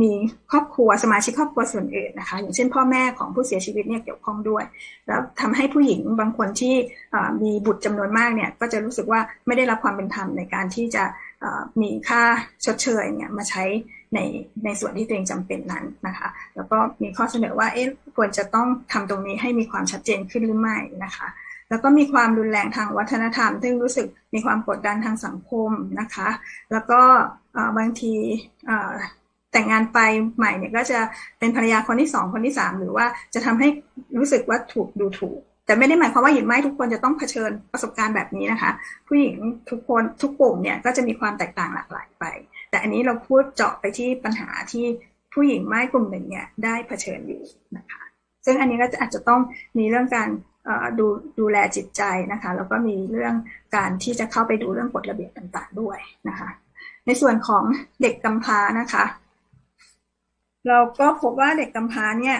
มีครอบครัวสมาชิกครอบครัวส่วนอื่นนะคะอย่างเช่นพ่อแม่ของผู้เสียชีวิตเนี่ยเกี่ยวข้องด้วยแล้วทำให้ผู้หญิงบางคนที่มีบุตรจำนวนมากเนี่ยก็จะรู้สึกว่าไม่ได้รับความเป็นธรรมในการที่จะมีค่าชดเชยเนี่ยมาใช้ในส่วนที่ตัวเองจำเป็นนั้นนะคะแล้วก็มีข้อเสนอว่าควรจะต้องทำตรงนี้ให้มีความชัดเจนขึ้นหรือไม่นะคะแล้วก็มีความรุนแรงทางวัฒนธรรมซึ่งรู้สึกมีความกดดันทางสังคมนะคะแล้วก็บางทีแต่งงานไปใหม่เนี่ยก็จะเป็นภรรยาคนที่สองคนที่สามหรือว่าจะทำให้รู้สึกว่าถูกดูถูกแต่ไม่ได้หมายความว่าหญิงไม้ทุกคนจะต้องเผชิญประสบการณ์แบบนี้นะคะผู้หญิงทุกคนทุกกลุ่มเนี่ยก็จะมีความแตกต่างหลากหลายไปแต่อันนี้เราพูดเจาะไปที่ปัญหาที่ผู้หญิงไม้กลุ่มหนึ่งเนี่ยได้เผชิญอยู่นะคะซึ่งอันนี้ก็อาจจะต้องมีเรื่องการดูแลจิตใจนะคะแล้วก็มีเรื่องการที่จะเข้าไปดูเรื่องกฎระเบียบต่างๆด้วยนะคะในส่วนของเด็กกำพร้านะคะเราก็พบว่าเด็กกำพร้าเนี่ย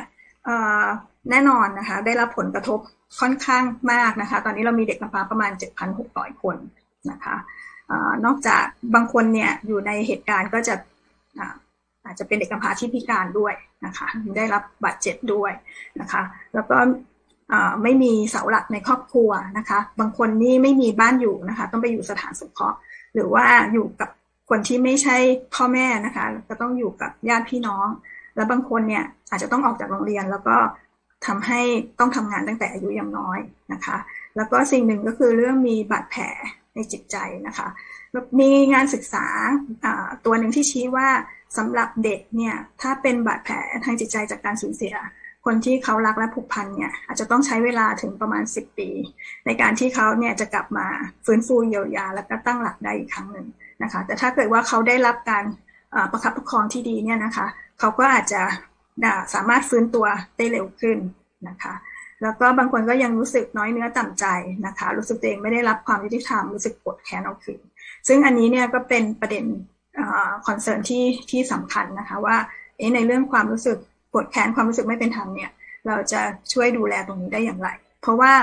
แน่นอนนะคะได้รับผลกระทบค่อนข้างมากนะคะตอนนี้เรามีเด็กกำพร้าประมาณ 7,600 คนนะคะนอกจากบางคนเนี่ยอยู่ในเหตุการณ์ก็จะอาจจะเป็นเด็กกำพร้าที่พิการด้วยนะคะได้รับบาดเจ็บด้วยนะคะแล้วก็ไม่มีเสาหลักในครอบครัวนะคะบางคนนี่ไม่มีบ้านอยู่นะคะต้องไปอยู่สถานสงเคราะห์หรือว่าอยู่กับคนที่ไม่ใช่พ่อแม่นะคะก็ต้องอยู่กับญาติพี่น้องและบางคนเนี่ยอาจจะต้องออกจากโรงเรียนแล้วก็ทำให้ต้องทำงานตั้งแต่อายุยังน้อยนะคะแล้วก็สิ่งหนึ่งก็คือเรื่องมีบาดแผลในจิตใจนะคะมีงานศึกษาตัวหนึ่งที่ชี้ว่าสำหรับเด็กเนี่ยถ้าเป็นบาดแผลทางจิตใจจากการสูญเสียคนที่เขารักและผูกพันเนี่ยอาจจะต้องใช้เวลาถึงประมาณ10 ปีในการที่เขาเนี่ยจะกลับมาฟื้นฟูเยียวยาแล้วก็ตั้งหลักได้อีกครั้งหนึ่งนะคะแต่ถ้าเกิดว่าเขาได้รับการประคับประคองที่ดีเนี่ยนะคะเขาก็อาจจะสามารถฟื้นตัวได้เร็วขึ้นนะคะแล้วก็บางคนก็ยังรู้สึกน้อยเนื้อต่ำใจนะคะรู้สึกตัวเองไม่ได้รับความยุติธรรมรู้สึกโกรธแค้นเอาคืนซึ่งอันนี้เนี่ยก็เป็นประเด็นคอนเซิร์นที่สำคัญนะคะว่าในเรื่องความรู้สึกโกรธแค้นความรู้สึกไม่เป็นธรรมเนี่ยเราจะช่วยดูแลตรงนี้ได้อย่างไรเพราะว่า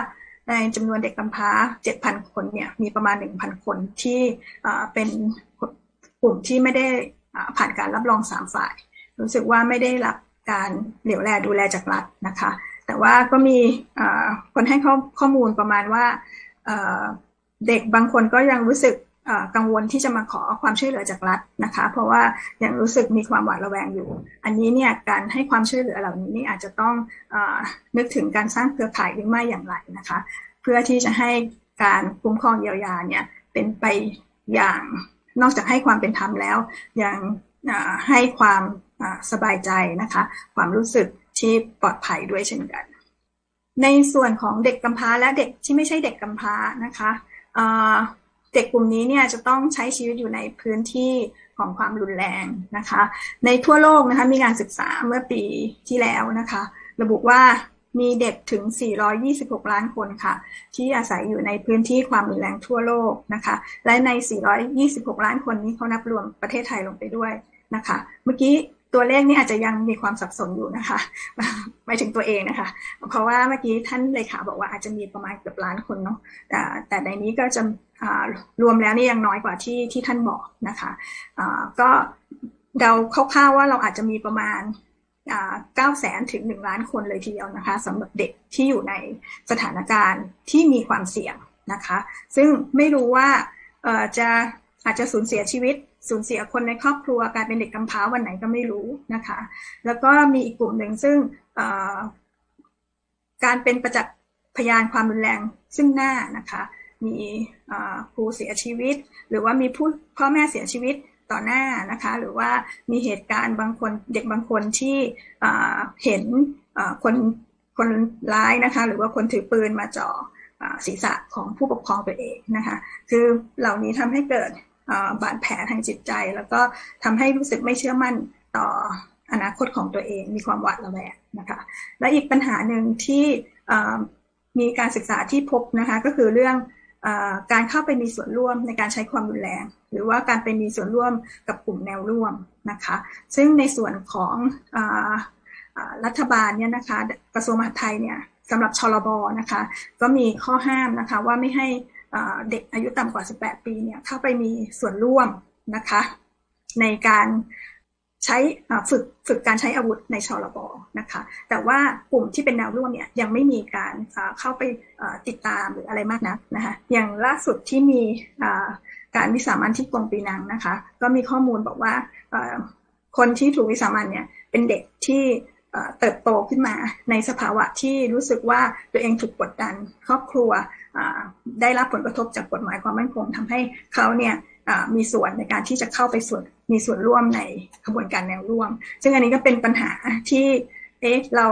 ในจำนวนเด็กกำพร้า 7,000 คนเนี่ยมีประมาณ 1,000 คนที่เป็นกลุ่มที่ไม่ได้ผ่านการรับรอง3ฝ่ายรู้สึกว่าไม่ได้รับการเหลียวแลดูแลจากรัฐนะคะแต่ว่าก็มีคนให้ข้อมูลประมาณว่าเด็กบางคนก็ยังรู้สึกกังวลที่จะมาขอความช่วยเหลือจากรัฐนะคะเพราะว่ายังรู้สึกมีความหวาดระแวงอยู่อันนี้เนี่ยการให้ความช่วยเหลือเหล่านี้นี่อาจจะต้องนึกถึงการสร้างเครือข่ายหรือไม่อย่างไรนะคะเพื่อที่จะให้การคุ้มครองเยียวยาเนี่ยเป็นไปอย่างนอกจากให้ความเป็นธรรมแล้วยังให้ความสบายใจนะคะความรู้สึกที่ปลอดภัยด้วยเช่นกันในส่วนของเด็กกำพร้าและเด็กที่ไม่ใช่เด็กกำพร้านะคะเด็กกลุ่มนี้เนี่ยจะต้องใช้ชีวิตอยู่ในพื้นที่ของความรุนแรงนะคะในทั่วโลกนะคะมีงานศึกษาเมื่อปีที่แล้วนะคะระบุว่ามีเด็กถึง426ล้านคนค่ะที่อาศัยอยู่ในพื้นที่ความรุนแรงทั่วโลกนะคะและใน426ล้านคนนี้เขานับรวมประเทศไทยลงไปด้วยนะคะเมื่อกี้ตัวเลขนี่อาจจะยังมีความสับสนอยู่นะคะหมายถึงตัวเองนะคะเพราะว่าเมื่อกี้ท่านเลขาบอกว่าอาจจะมีประมาณเกือบล้านคนเนาะแต่ในนี้ก็จะ รวมแล้วนี่ยังน้อยกว่าที่ท่านบอกนะคะก็เดาคร่าวๆว่าเราอาจจะมีประมาณ900,000 ถึง 1 ล้านคนเลยทีเดียวนะคะสำหรับเด็กที่อยู่ในสถานการณ์ที่มีความเสี่ยงนะคะซึ่งไม่รู้ว่าอาจจะสูญเสียชีวิตสูญเสียคนในครอบครัวการเป็นเด็กกำพร้าวันไหนก็ไม่รู้นะคะแล้วก็มีอีกกลุ่มหนึ่งซึ่งการเป็นประจักษ์พยานความรุนแรงซึ่งหน้านะคะมีครูเสียชีวิตหรือว่ามีผู้พ่อแม่เสียชีวิตต่อหน้านะคะหรือว่ามีเหตุการณ์บางคนเด็กบางคนที่เห็นคนร้ายนะคะหรือว่าคนถือปืนมาจ่อศีรษะของผู้ปกครองตัวเองนะคะคือเหล่านี้ทำให้เกิดบาดแผลทางจิตใจแล้วก็ทำให้รู้สึกไม่เชื่อมั่นต่ออนาคตของตัวเองมีความหวาดระแวงนะคะและอีกปัญหาหนึ่งที่มีการศึกษาที่พบนะคะก็คือเรื่องการเข้าไปมีส่วนร่วมในการใช้ความรุนแรงหรือว่าการไปมีส่วนร่วมกับกลุ่มแนวร่วมนะคะซึ่งในส่วนของรัฐบาลเนี่ยนะคะกระทรวงมหาดไทยเนี่ยสำหรับชลบนะคะก็มีข้อห้ามนะคะว่าไม่ให้เด็กอายุต่ำกว่า18ปีเนี่ยเข้าไปมีส่วนร่วมนะคะในการใช้ฝึกการใช้อาวุธในชลบนะคะแต่ว่ากลุ่มที่เป็นแนวร่วมเนี่ยยังไม่มีการเข้าไปติดตามหรืออะไรมากนักนะคะอย่างล่าสุดที่มีการวิสามันที่กรุงปีนังนะคะก็มีข้อมูลบอกว่าคนที่ถูกวิสามันเนี่ยเป็นเด็กที่เติบโตขึ้นมาในสภาวะที่รู้สึกว่าตัวเองถูกกดดันครอบครัวได้รับผลกระทบจากกฎหมายความมั่นคงทำให้เขาเนี่ยมีส่วนในการที่จะเข้าไปมีส่วนร่วมในกระบวนการแนวร่วมซึ่งอันนี้ก็เป็นปัญหาที่เรา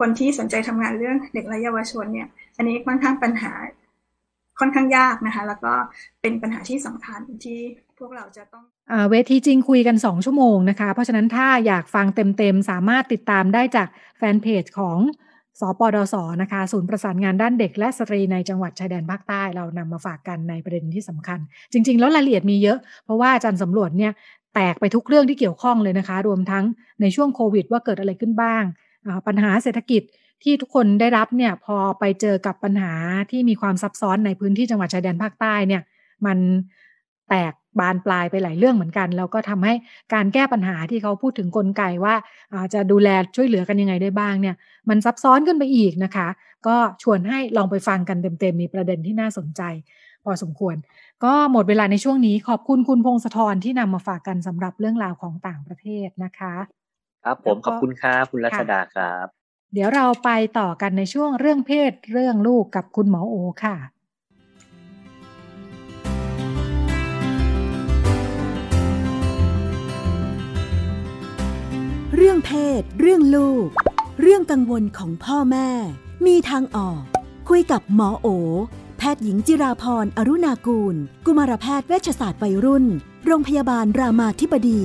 คนที่สนใจทำงานเรื่องเด็กและเยาวชนเนี่ยอันนี้ค่อนข้างปัญหาค่อนข้างยากนะคะแล้วก็เป็นปัญหาที่สำคัญที่พวกเราจะต้องเวทีจริงคุยกัน2ชั่วโมงนะคะเพราะฉะนั้นถ้าอยากฟังเต็มๆสามารถติดตามได้จากแฟนเพจของสปดสนะคะศูนย์ประสานงานด้านเด็กและสตรีในจังหวัดชายแดนภาคใต้เรานำมาฝากกันในประเด็นที่สำคัญจริงๆแล้วรายละเอียดมีเยอะเพราะว่าอาจารย์สำรวจเนี่ยแตกไปทุกเรื่องที่เกี่ยวข้องเลยนะคะรวมทั้งในช่วงโควิดว่าเกิดอะไรขึ้นบ้างปัญหาเศรษฐกิจที่ทุกคนได้รับเนี่ยพอไปเจอกับปัญหาที่มีความซับซ้อนในพื้นที่จังหวัดชายแดนภาคใต้เนี่ยมันแตกบานปลายไปหลายเรื่องเหมือนกันแล้วก็ทำให้การแก้ปัญหาที่เขาพูดถึงกลไกว่าจะดูแลช่วยเหลือกันยังไงได้บ้างเนี่ยมันซับซ้อนขึ้นไปอีกนะคะก็ชวนให้ลองไปฟังกันเต็มๆมีประเด็นที่น่าสนใจพอสมควรก็หมดเวลาในช่วงนี้ขอบคุณคุณพงศธรที่นำมาฝากกันสำหรับเรื่องราวของต่างประเทศนะคะครับผมขอบคุณครับคุณรัชดาครับเดี๋ยวเราไปต่อกันในช่วงเรื่องเพศเรื่องลูกกับคุณหมอโอค่ะเรื่องเพศเรื่องลูกเรื่องกังวลของพ่อแม่มีทางออกคุยกับหมอโอแพทย์หญิงจิราพรอรุณากูลกุมารแพทย์เวชศาสตร์วัยรุ่นโรงพยาบาลรามาธิบดี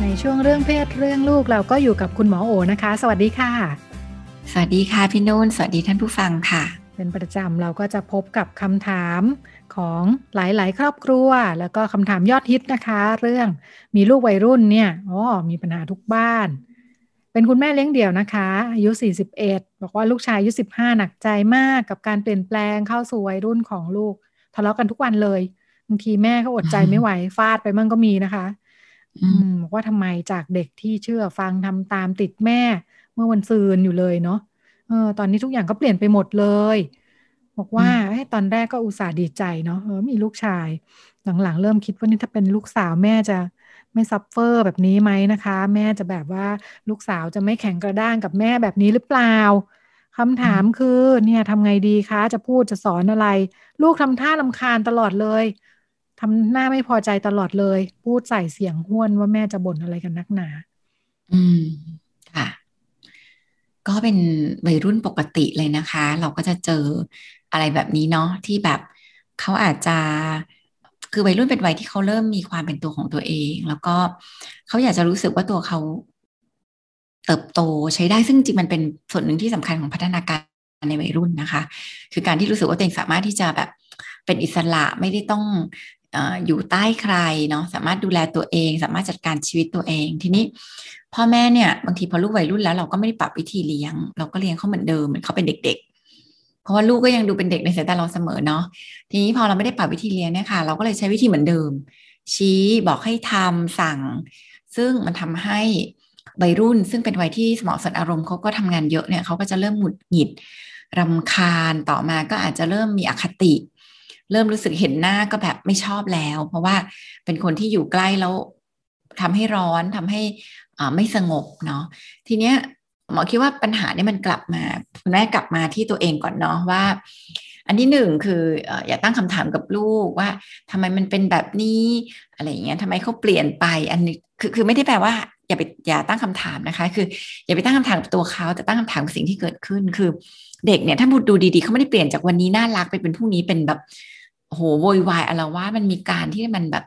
ในช่วงเรื่องเพศเรื่องลูกเราก็อยู่กับคุณหมอโอนะคะสวัสดีค่ะสวัสดีค่ะพี่นุ่นสวัสดีท่านผู้ฟังค่ะเป็นประจำเราก็จะพบกับคำถามของหลายๆครอบครัวแล้วก็คำถามยอดฮิตนะคะเรื่องมีลูกวัยรุ่นเนี่ยมีปัญหาทุกบ้านเป็นคุณแม่เลี้ยงเดี่ยวนะคะอายุ41บอกว่าลูกชายอายุ15หนักใจมากกับการเปลี่ยนแปลงเข้าสู่วัยรุ่นของลูกทะเลาะกันทุกวันเลยบางทีแม่ก็อดใจไม่ไหวฟาดไปมั่งก็มีนะคะบอกว่าทำไมจากเด็กที่เชื่อฟังทำตามติดแม่เมื่อวันซืนอยู่เลยเนาะตอนนี้ทุกอย่างก็เปลี่ยนไปหมดเลยบอกว่าตอนแรกก็อุตส่าห์ดีใจเนาะมีลูกชายหลังๆเริ่มคิดว่านี่ถ้าเป็นลูกสาวแม่จะไม่ซัฟเฟอร์แบบนี้ไหมนะคะแม่จะแบบว่าลูกสาวจะไม่แข็งกระด้างกับแม่แบบนี้หรือเปล่าคำถามคือเนี่ยทำไงดีคะจะพูดจะสอนอะไรลูกทำท่ารำคาญตลอดเลยทำหน้าไม่พอใจตลอดเลยพูดใส่เสียงห้วนว่าแม่จะบ่นอะไรกันนักหนาค่ะก็เป็นวัยรุ่นปกติเลยนะคะเราก็จะเจออะไรแบบนี้เนาะที่แบบเขาอาจจะคือวัยรุ่นเป็นวัยที่เขาเริ่มมีความเป็นตัวของตัวเองแล้วก็เขาอยากจะรู้สึกว่าตัวเขาเติบโตใช้ได้ซึ่งจริงมันเป็นส่วนหนึ่งที่สำคัญของพัฒนาการในวัยรุ่นนะคะคือการที่รู้สึกว่าตัวเองสามารถที่จะแบบเป็นอิสระไม่ได้ต้อง อยู่ใต้ใครเนาะสามารถดูแลตัวเองสามารถจัดการชีวิตตัวเองทีนี้พ่อแม่เนี่ยบางทีพอลูกวัยรุ่นแล้วเราก็ไม่ได้ปรับวิธีเลี้ยงเราก็เลี้ยงเขาเหมือนเดิมเหมือนเขาเป็นเด็กๆเพราะว่าลูกก็ยังดูเป็นเด็กในสายตาเราเสมอเนาะทีนี้พอเราไม่ได้ปรับวิธีเลี้ยงเนี่ยค่ะเราก็เลยใช้วิธีเหมือนเดิมชี้บอกให้ทำสั่งซึ่งมันทำให้วัยรุ่นซึ่งเป็นวัยที่สมองส่วนอารมณ์เขาก็ทำงานเยอะเนี่ยเขาก็จะเริ่มหงุดหงิดรำคาญต่อมาก็อาจจะเริ่มมีอคติเริ่มรู้สึกเห็นหน้าก็แบบไม่ชอบแล้วเพราะว่าเป็นคนที่อยู่ใกล้แล้วทำให้ร้อนทำให้ไม่สงบเนาะทีเนี้ยหมอคิดว่าปัญหาเนี่ยมันกลับมาคุณแม่กลับมาที่ตัวเองก่อนเนาะว่าอันที่หนึ่งคืออย่าตั้งคำถามกับลูกว่าทำไมมันเป็นแบบนี้อะไรอย่างเงี้ยทำไมเขาเปลี่ยนไปอันนี้คือไม่ได้แปลว่าอย่าตั้งคำถามนะคะคืออย่าไปตั้งคำถามกับตัวเขาแต่ตั้งคำถามกับสิ่งที่เกิดขึ้นคือเด็กเนี่ยถ้าดูดีๆเขาไม่ได้เปลี่ยนจากวันนี้น่ารักไปเป็นพรุ่งนี้เป็นแบบโอ้โหโวยวายอะไรว่ามันมีการที่มันแบบ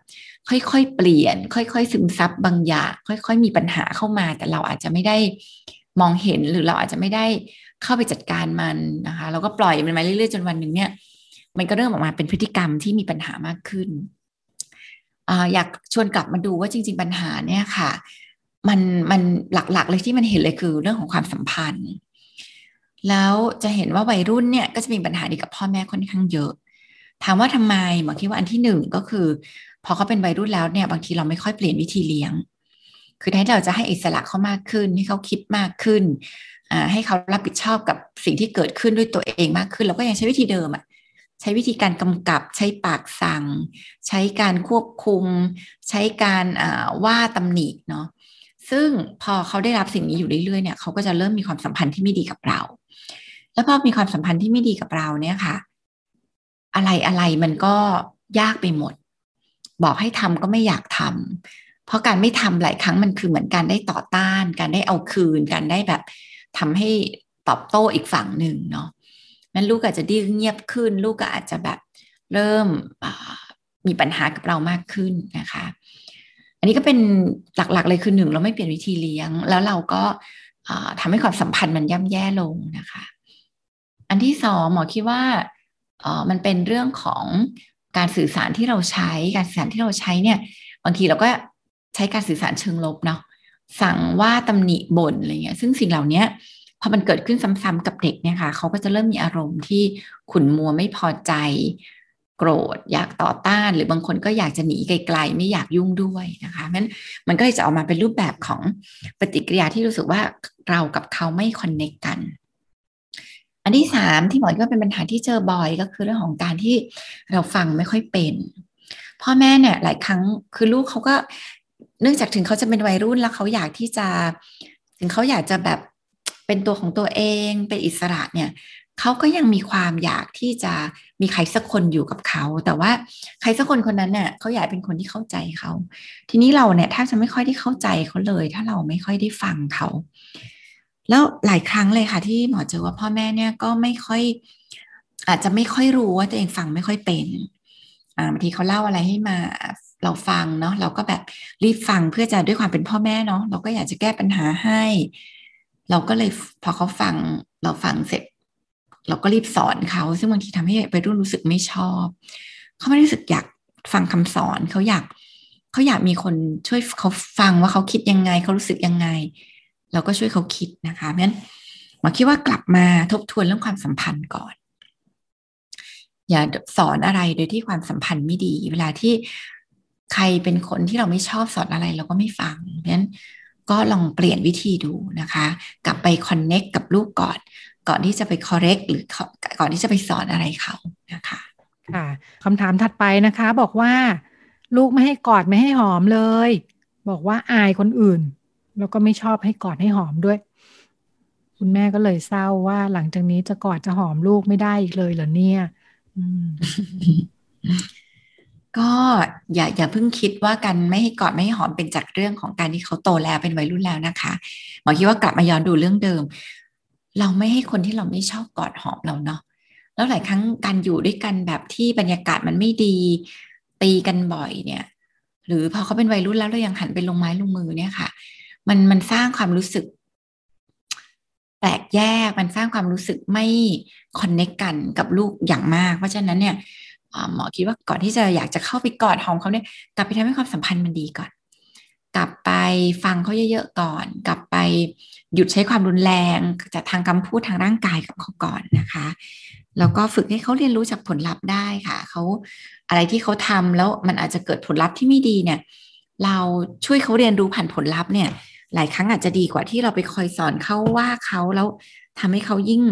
ค่อยๆเปลี่ยนค่อยๆซึมซับบางอย่างค่อยๆมีปัญหาเข้ามาแต่เราอาจจะไม่ได้มองเห็นหรือเราอาจจะไม่ได้เข้าไปจัดการมันนะคะเราก็ปล่อยมันมาเรื่อยๆจนวันหนึ่งเนี่ยมันก็เริ่มออกมาเป็นพฤติกรรมที่มีปัญหามากขึ้นอยากชวนกลับมาดูว่าจริงๆปัญหาเนี่ยค่ะมันหลักๆเลยที่มันเห็นเลยคือเรื่องของความสัมพันธ์แล้วจะเห็นว่าวัยรุ่นเนี่ยก็จะมีปัญหาดีกับพ่อแม่ค่อนข้างเยอะถามว่าทำไมหมอคิดว่าอันที่หนึ่งก็คือพอเขาเป็นวัยรุ่นแล้วเนี่ยบางทีเราไม่ค่อยเปลี่ยนวิธีเลี้ยงคือให้เราจะให้อิสระเขามากขึ้นให้เขาคิดมากขึ้นให้เขารับผิดชอบกับสิ่งที่เกิดขึ้นด้วยตัวเองมากขึ้นเราก็ยังใช้วิธีเดิมอะใช้วิธีการกำกับใช้ปากสั่งใช้การควบคุมใช้การว่าตำหนิเนาะซึ่งพอเขาได้รับสิ่งนี้อยู่เรื่อยๆเนี่ยเขาก็จะเริ่มมีความสัมพันธ์ที่ไม่ดีกับเราแล้วพอมีความสัมพันธ์ที่ไม่ดีกับเราเนี่ยค่ะอะไรมันก็ยากไปหมดบอกให้ทำก็ไม่อยากทำเพราะการไม่ทำหลายครั้งมันคือเหมือนการได้ต่อต้านการได้เอาคืนการได้แบบทำให้ตอบโต้อีกฝั่งหนึ่งเนาะนั้นลูกอาจจะดื้อเงียบขึ้นลูกก็อาจจะแบบเริ่มมีปัญหากับเรามากขึ้นนะคะอันนี้ก็เป็นหลักๆเลยคือหนึ่งเราไม่เปลี่ยนวิธีเลี้ยงแล้วเราก็ทำให้ความสัมพันธ์มันย่ำแย่ลงนะคะอันที่สองหมอคิดว่ามันเป็นเรื่องของการสื่อสารที่เราใช้การสื่อสารที่เราใช้เนี่ยบางทีเราก็ใช้การสื่อสารเชิงลบเนาะสั่งว่าตำหนิบ่นอะไรเงี้ยซึ่งสิ่งเหล่านี้พอมันเกิดขึ้นซ้ำๆกับเด็กเนี่ยค่ะเขาก็จะเริ่มมีอารมณ์ที่ขุ่นมัวไม่พอใจโกรธอยากต่อต้านหรือบางคนก็อยากจะหนีไกลๆไม่อยากยุ่งด้วยนะคะงั้นมันก็เลยจะออกมาเป็นรูปแบบของปฏิกิริยาที่รู้สึกว่าเรากับเขาไม่คอนเนคกันอันที่สามที่หมอคิดว่าเป็นปัญหาที่เจอบ่อยก็คือเรื่องของการที่เราฟังไม่ค่อยเป็นพ่อแม่เนี่ยหลายครั้งคือลูกเขาก็เนื่องจากถึงเขาจะเป็นวัยรุ่นแล้วเขาอยากที่จะถึงเขาอยากจะแบบเป็นตัวของตัวเองเป็นอิสระเนี่ยเขาก็ยังมีความอยากที่จะมีใครสักคนอยู่กับเขาแต่ว่าใครสักคนคนนั้นเนี่ยเขาอยากเป็นคนที่เข้าใจเขาทีนี้เราเนี่ยถ้าจะไม่ค่อยได้เข้าใจเขาเลยถ้าเราไม่ค่อยได้ฟังเขาแล้วหลายครั้งเลยค่ะที่หมอเจอว่าพ่อแม่เนี่ยก็ไม่ค่อยอาจจะไม่ค่อยรู้ว่าตัวเองฟังไม่ค่อยเป็นบางทีเขาเล่าอะไรให้มาเราฟังเนาะเราก็แบบรีบฟังเพื่อจะด้วยความเป็นพ่อแม่เนาะเราก็อยากจะแก้ปัญหาให้เราก็เลยพอเขาฟังเราฟังเสร็จเราก็รีบสอนเขาซึ่งบางทีทำให้วัยรุ่นรู้สึกไม่ชอบเขาไม่รู้สึกอยากฟังคำสอนเขาอยากมีคนช่วยเขาฟังว่าเขาคิดยังไงเขารู้สึกยังไงเราก็ช่วยเขาคิดนะคะเพราะฉะนั้นหมอคิดว่ากลับมาทบทวนเรื่องความสัมพันธ์ก่อนอย่าสอนอะไรโดยที่ความสัมพันธ์ไม่ดีเวลาที่ใครเป็นคนที่เราไม่ชอบสอนอะไรเราก็ไม่ฟังเพราะฉะนั้นก็ลองเปลี่ยนวิธีดูนะคะกลับไปคอนเนคกับลูกก่อนที่จะไปคอเรกหรือก่อนที่จะไปสอนอะไรเขานะคะค่ะคำถามถัดไปนะคะบอกว่าลูกไม่ให้กอดไม่ให้หอมเลยบอกว่าอายคนอื่นแล้วก็ไม่ชอบให้กอดให้หอมด้วยคุณแม่ก็เลยเศร้าว่าหลังจากนี้จะกอดจะหอมลูกไม่ได้อีกเลยเหรอเนี่ยก็อย่าเพิ่งคิดว่าการไม่ให้กอดไม่ให้หอมเป็นจากเรื่องของการที่เขาโตแล้วเป็นวัยรุ่นแล้วนะคะหมอคิดว่ากลับมาย้อนดูเรื่องเดิมเราไม่ให้คนที่เราไม่ชอบกอดหอมเราเนาะแล้วหลายครั้งการอยู่ด้วยกันแบบที่บรรยากาศมันไม่ดีตีกันบ่อยเนี่ยหรือพอเขาเป็นวัยรุ่นแล้วเรายังหันไปลงไม้ลงมือเนี่ยค่ะมันสร้างความรู้สึกแตกแยกมันสร้างความรู้สึกไม่คอนเนคกันกับลูกอย่างมากเพราะฉะนั้นเนี่ย หมอคิดว่าก่อนที่จะอยากจะเข้าไปกอดหอมเขาเนี่ยกลับไปทำให้ความสัมพันธ์มันดีก่อนกลับไปฟังเขาเยอะๆก่อนกลับไปหยุดใช้ความรุนแรงจากทางคำพูดทางร่างกายกับเขาก่อนนะคะแล้วก็ฝึกให้เขาเรียนรู้จากผลลัพธ์ได้ค่ะเขาอะไรที่เขาทำแล้วมันอาจจะเกิดผลลัพธ์ที่ไม่ดีเนี่ยเราช่วยเขาเรียนรู้ผ่านผลลัพธ์เนี่ยหลายครั้งอาจจะดีกว่าที่เราไปคอยสอนเขาว่าเขาแล้วทำให้เขายิ่ง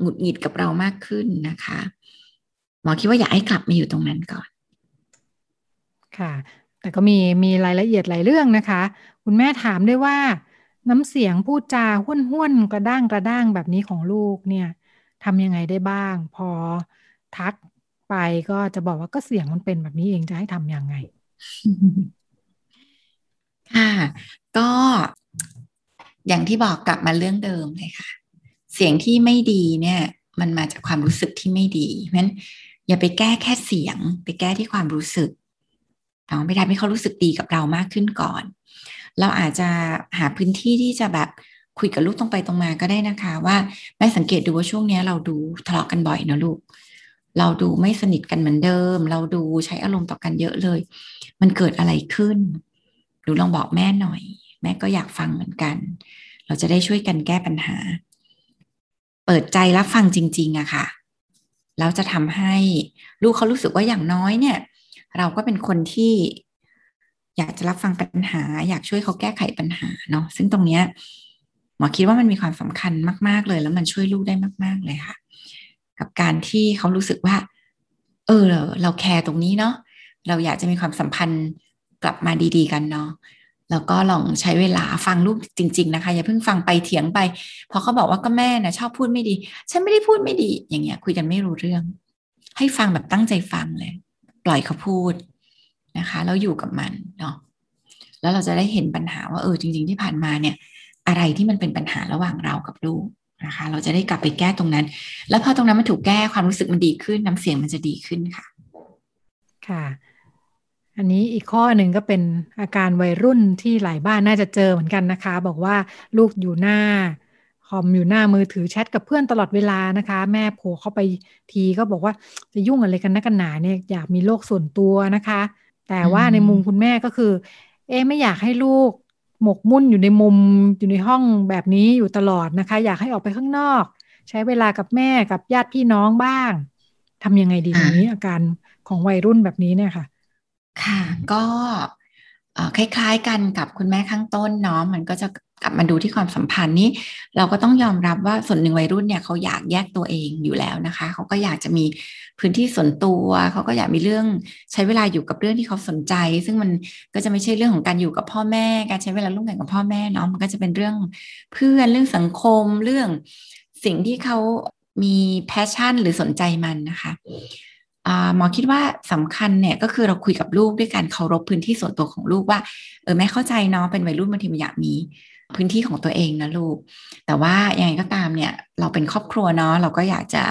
หงุดหงิดกับเรามากขึ้นนะคะหมอคิดว่าอยากให้กลับมาอยู่ตรงนั้นก่อนค่ะแต่ก็มีรายละเอียดหลายเรื่องนะคะคุณแม่ถามด้วยว่าน้ำเสียงพูดจาห้วนๆกระด้างกระด้างแบบนี้ของลูกเนี่ยทำยังไงได้บ้างพอทักไปก็จะบอกว่าก็เสียงมันเป็นแบบนี้เองจะให้ทำยังไงค่ะก็อย่างที่บอกกลับมาเรื่องเดิมเลยค่ะเสียงที่ไม่ดีเนี่ยมันมาจากความรู้สึกที่ไม่ดีเพราะฉะนั้นอย่าไปแก้แค่เสียงไปแก้ที่ความรู้สึกเราไม่ได้ให้เขารู้สึกดีกับเรามากขึ้นก่อนเราอาจจะหาพื้นที่ที่จะแบบคุยกับลูกตรงไปตรงมาก็ได้นะคะว่าแม่สังเกตดูว่าช่วงนี้เราดูทะเลาะกันบ่อยนะลูกเราดูไม่สนิทกันเหมือนเดิมเราดูใช้อารมณ์ต่อกันเยอะเลยมันเกิดอะไรขึ้นหนูลองบอกแม่หน่อยแม่ก็อยากฟังเหมือนกันเราจะได้ช่วยกันแก้ปัญหาเปิดใจรับฟังจริงๆอะค่ะแล้วจะทำให้ลูกเขารู้สึกว่าอย่างน้อยเนี่ยเราก็เป็นคนที่อยากจะรับฟังปัญหาอยากช่วยเขาแก้ไขปัญหาเนาะซึ่งตรงเนี้ยหมอคิดว่ามันมีความสำคัญมากๆเลยแล้วมันช่วยลูกได้มากๆเลยค่ะกับการที่เขารู้สึกว่าเราแคร์ตรงนี้เนาะเราอยากจะมีความสัมพันธ์กลับมาดีๆกันเนาะแล้วก็ลองใช้เวลาฟังลูกจริงๆนะคะอย่าเพิ่งฟังไปเถียงไปพอเขาบอกว่าก็แม่นะชอบพูดไม่ดีฉันไม่ได้พูดไม่ดีอย่างเงี้ยคุยกันไม่รู้เรื่องให้ฟังแบบตั้งใจฟังเลยปล่อยเขาพูดนะคะแล้วอยู่กับมันเนาะแล้วเราจะได้เห็นปัญหาว่าจริงๆที่ผ่านมาเนี่ยอะไรที่มันเป็นปัญหาระหว่างเรากับลูกนะคะเราจะได้กลับไปแก้ตรงนั้นแล้วพอตรงนั้นมันถูกแก้ความรู้สึกมันดีขึ้นน้ำเสียงมันจะดีขึ้นค่ะค่ะอันนี้อีกข้อหนึ่งก็เป็นอาการวัยรุ่นที่หลายบ้านน่าจะเจอเหมือนกันนะคะบอกว่าลูกอยู่หน้าคอมอยู่หน้ามือถือแชทกับเพื่อนตลอดเวลานะคะแม่โผล่เข้าไปทีก็บอกว่าจะยุ่งอะไรกันนักกันหนาเนี่ยอยากมีโลกส่วนตัวนะคะแต่ว่าในมุมคุณแม่ก็คือไม่อยากให้ลูกหมกมุ่นอยู่ในมุมอยู่ในห้องแบบนี้อยู่ตลอดนะคะอยากให้ออกไปข้างนอกใช้เวลากับแม่กับญาติพี่น้องบ้างทำยังไงดีนี้อาการของวัยรุ่นแบบนี้เนี่ยค่ะค่ะก็คล้ายๆกันกับคุณแม่ข้างต้นเนาะมันก็จะกลับมาดูที่ความสัมพันธ์นี้เราก็ต้องยอมรับว่าส่วนหนึ่งวัยรุ่นเนี่ยเขาอยากแยกตัวเองอยู่แล้วนะคะเขาก็อยากจะมีพื้นที่ส่วนตัวเขาก็อยากมีเรื่องใช้เวลาอยู่กับเรื่องที่เขาสนใจซึ่งมันก็จะไม่ใช่เรื่องของการอยู่กับพ่อแม่การใช้เวลาร่วมกันกับพ่อแม่เนาะมันก็จะเป็นเรื่องเพื่อนเรื่องสังคมเรื่องสิ่งที่เขามีแพชชั่นหรือสนใจมันนะคะหมอคิดว่าสำคัญเนี่ยก็คือเราคุยกับลูกด้วยการเคารพพื้นที่ส่วนตัวของลูกว่าแม่เข้าใจเนาะเป็นวัยรุ่นบางทีมันอยากมีพื้นที่ของตัวเองนะลูกแต่ว่ายังไงก็ตามเนี่ยเราเป็นครอบครัวเนาะเราก็อยากจะ